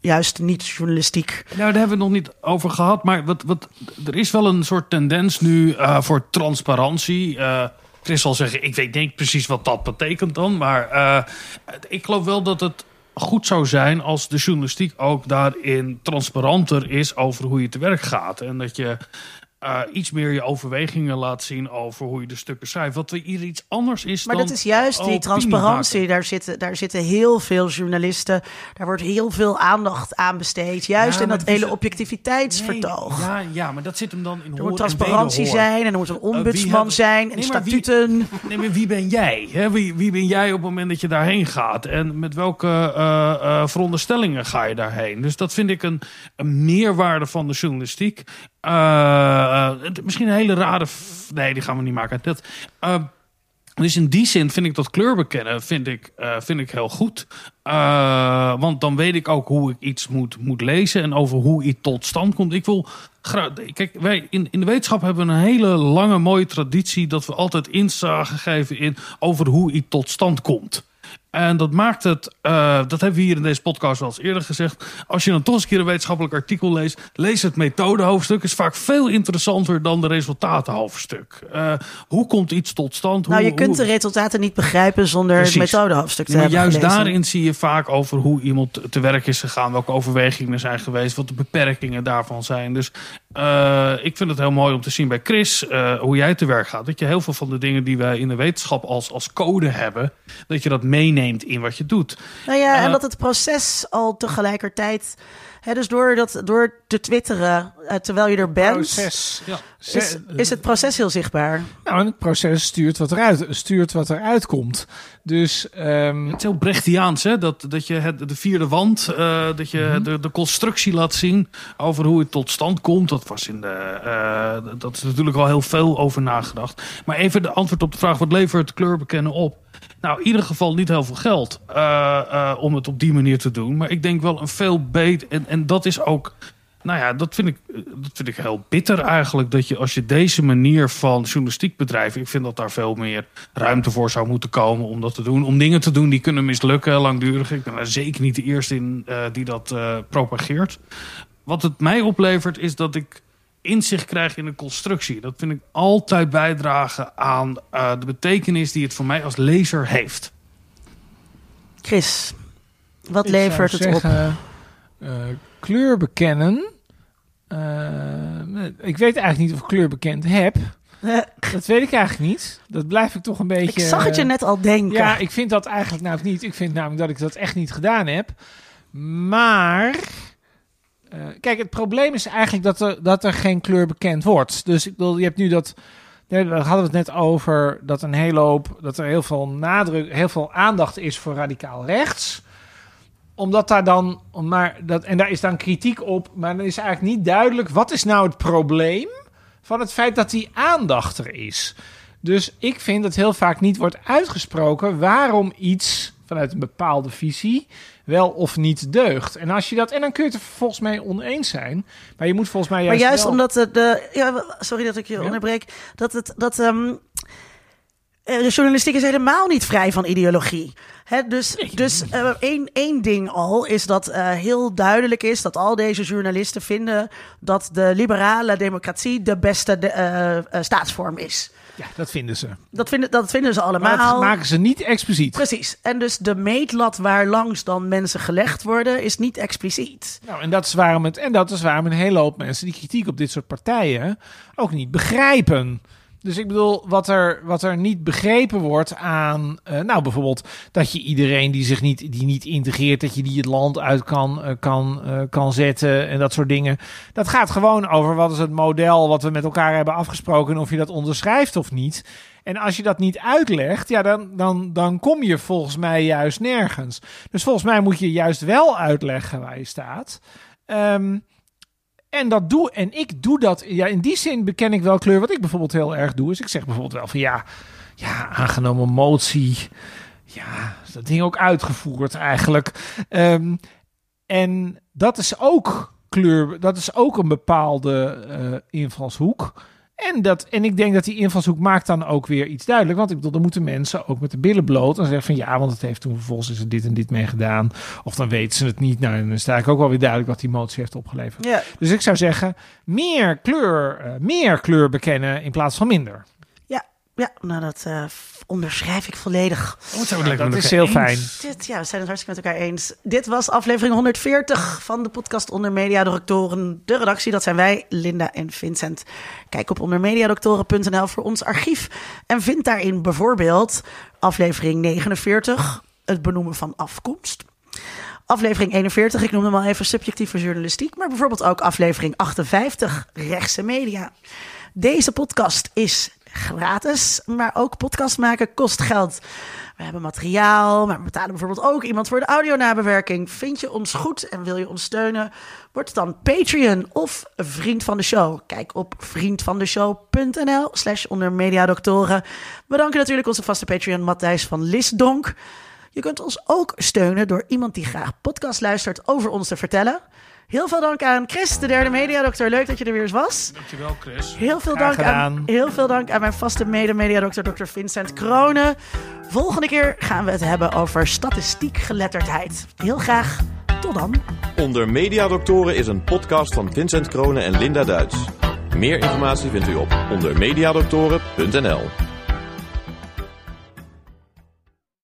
juist niet-journalistiek? Nou, daar hebben we het nog niet over gehad. Maar wat, wat, er is wel een soort tendens nu uh, voor transparantie. Uh, Chris zal zeggen, ik weet niet precies wat dat betekent dan. Maar uh, ik geloof wel dat het goed zou zijn als de journalistiek ook daarin transparanter is over hoe je te werk gaat. En dat je Uh, iets meer je overwegingen laat zien over hoe je de stukken schrijft. Wat weer iets anders is maar dan... Maar dat is juist die transparantie. Daar zitten, daar zitten heel veel journalisten. Daar wordt heel veel aandacht aan besteed. Juist ja, in dat hele is, objectiviteitsvertoog. Nee, ja, ja, maar dat zit hem dan in er moet transparantie en zijn en er moet een ombudsman uh, zijn en nee, statuten. Maar wie, nee, maar wie ben jij? Hè? Wie, wie ben jij op het moment dat je daarheen gaat? En met welke uh, uh, veronderstellingen ga je daarheen? Dus dat vind ik een, een meerwaarde van de journalistiek. Uh, het, misschien een hele rare... F- nee, die gaan we niet maken. Dat, uh, dus in die zin vind ik dat kleur bekennen vind ik, uh, vind ik heel goed. Uh, want dan weet ik ook hoe ik iets moet, moet lezen en over hoe iets tot stand komt. Ik wil gra- Kijk, wij in, in de wetenschap hebben een hele lange mooie traditie dat we altijd inzage geven in over hoe iets tot stand komt. En dat maakt het, uh, dat hebben we hier in deze podcast wel eens eerder gezegd. Als je dan toch eens een keer een wetenschappelijk artikel leest, lees het methodehoofdstuk. Is vaak veel interessanter dan de resultatenhoofdstuk. Uh, hoe komt iets tot stand? Hoe, nou, je kunt hoe... de resultaten niet begrijpen zonder Precies. het methodehoofdstuk te nee, maar hebben juist gelezen. Daarin zie je vaak over hoe iemand te werk is gegaan, welke overwegingen er zijn geweest, wat de beperkingen daarvan zijn. Dus uh, ik vind het heel mooi om te zien bij Chris uh, hoe jij te werk gaat. Dat je heel veel van de dingen die wij in de wetenschap als, als code hebben, dat je dat meeneemt in wat je doet. Nou ja, uh, en dat het proces al tegelijkertijd. Hè, dus door, dat, door te twitteren uh, terwijl je er bent, proces, ja. is, is het proces heel zichtbaar. Nou, en het proces stuurt wat eruit, stuurt wat eruit komt. Dus, um... het is heel Brechtiaans, hè? Dat, dat je het, de vierde wand, uh, dat je mm-hmm. de, de constructie laat zien over hoe het tot stand komt. Dat was in de, uh, dat is natuurlijk al heel veel over nagedacht. Maar even de antwoord op de vraag, wat levert kleur bekennen op? Nou, in ieder geval niet heel veel geld uh, uh, om het op die manier te doen. Maar ik denk wel een veel beter. En, en dat is ook. Nou ja, dat vind ik, dat vind ik heel bitter eigenlijk. Dat je als je deze manier van journalistiek bedrijft. Ik vind dat daar veel meer ruimte voor zou moeten komen om dat te doen. Om dingen te doen die kunnen mislukken, langdurig. Ik ben daar zeker niet de eerste in uh, die dat uh, propageert. Wat het mij oplevert is dat ik inzicht krijg in de constructie. Dat vind ik altijd bijdragen aan uh, de betekenis die het voor mij als lezer heeft. Chris, wat ik levert het zeggen, op? Uh, kleur bekennen. Uh, ik weet eigenlijk niet of ik kleur bekend heb. Dat weet ik eigenlijk niet. Dat blijf ik toch een beetje... Ik zag het je net al denken. Ja, ik vind dat eigenlijk namelijk niet. Ik vind namelijk dat ik dat echt niet gedaan heb. Maar... Uh, kijk, het probleem is eigenlijk dat er, dat er geen kleur bekend wordt. Dus ik bedoel, je hebt nu dat... Daar hadden we het net over dat een hele hoop... dat er heel veel nadruk, heel veel aandacht is voor radicaal rechts. Omdat daar dan... Maar dat, en daar is dan kritiek op, maar dan is eigenlijk niet duidelijk... wat is nou het probleem van het feit dat die aandacht er is. Dus ik vind dat heel vaak niet wordt uitgesproken waarom iets vanuit een bepaalde visie wel of niet deugt. En als je dat en dan kun je het er volgens mij oneens zijn, maar je moet volgens mij juist. Maar juist wel... omdat de, de ja, sorry dat ik je ja. onderbreek, dat het dat um, de journalistiek is helemaal niet vrij van ideologie. He, dus dus uh, één, één ding al is dat uh, heel duidelijk is dat al deze journalisten vinden dat de liberale democratie de beste de, uh, uh, staatsvorm is. Ja, dat vinden ze. Dat vinden, dat vinden ze allemaal. Maar dat maken ze niet expliciet. Precies. En dus de meetlat waar langs dan mensen gelegd worden, is niet expliciet. Nou, en dat is waarom, het, en dat is waarom een hele hoop mensen die kritiek op dit soort partijen ook niet begrijpen. Dus ik bedoel, wat er, wat er niet begrepen wordt aan... Uh, nou, bijvoorbeeld dat je iedereen die zich niet, die niet integreert... dat je die het land uit kan, uh, kan, uh, kan zetten en dat soort dingen. Dat gaat gewoon over wat is het model wat we met elkaar hebben afgesproken... en of je dat onderschrijft of niet. En als je dat niet uitlegt, ja, dan, dan, dan kom je volgens mij juist nergens. Dus volgens mij moet je juist wel uitleggen waar je staat... Um, En dat doe, en ik doe dat. Ja, in die zin beken ik wel kleur. Wat ik bijvoorbeeld heel erg doe, is ik zeg bijvoorbeeld wel van ja, ja, aangenomen motie. Ja, dat ding ook uitgevoerd eigenlijk. Um, en dat is ook kleur. Dat is ook een bepaalde uh, invalshoek. En, dat, en ik denk dat die invalshoek maakt dan ook weer iets duidelijk. Want ik bedoel, dan moeten mensen ook met de billen bloot... en zeggen van ja, want het heeft toen vervolgens is er dit en dit mee gedaan. Of dan weten ze het niet. Nou, dan is het eigenlijk ook wel weer duidelijk wat die motie heeft opgeleverd. Ja. Dus ik zou zeggen, meer kleur, uh, meer kleur bekennen in plaats van minder. Ja, ja nou dat uh, onderschrijf ik volledig. Oh, dat ja, dat is heel eens. Fijn. Dit, ja, we zijn het hartstikke met elkaar eens. Dit was aflevering honderdveertig van de podcast Onder Mediadoktoren. De redactie, dat zijn wij, Linda en Vincent. Kijk op ondermediadoktoren punt n l voor ons archief. En vind daarin bijvoorbeeld aflevering negenenveertig, het benoemen van afkomst. Aflevering eenenveertig, ik noem hem al even subjectieve journalistiek. Maar bijvoorbeeld ook aflevering achtenvijftig, rechtse media. Deze podcast is... gratis, maar ook podcast maken kost geld. We hebben materiaal, maar we betalen bijvoorbeeld ook iemand voor de audio-nabewerking. Vind je ons goed en wil je ons steunen? Word dan Patreon of Vriend van de Show. Kijk op vriendvandeshow.nl slash ondermediadoktoren. We danken natuurlijk onze vaste Patreon Matthijs van Lisdonk. Je kunt ons ook steunen door iemand die graag podcast luistert over ons te vertellen. Heel veel dank aan Chris, de derde mediadokter. Leuk dat je er weer eens was. Dankjewel, Chris. Heel veel, dank aan, heel veel dank aan mijn vaste mede-mediadokter, dokter Vincent Kroonen. Volgende keer gaan we het hebben over statistiek geletterdheid. Heel graag. Tot dan. Onder Mediadoktoren is een podcast van Vincent Kroonen en Linda Duits. Meer informatie vindt u op ondermediadoktoren punt n l.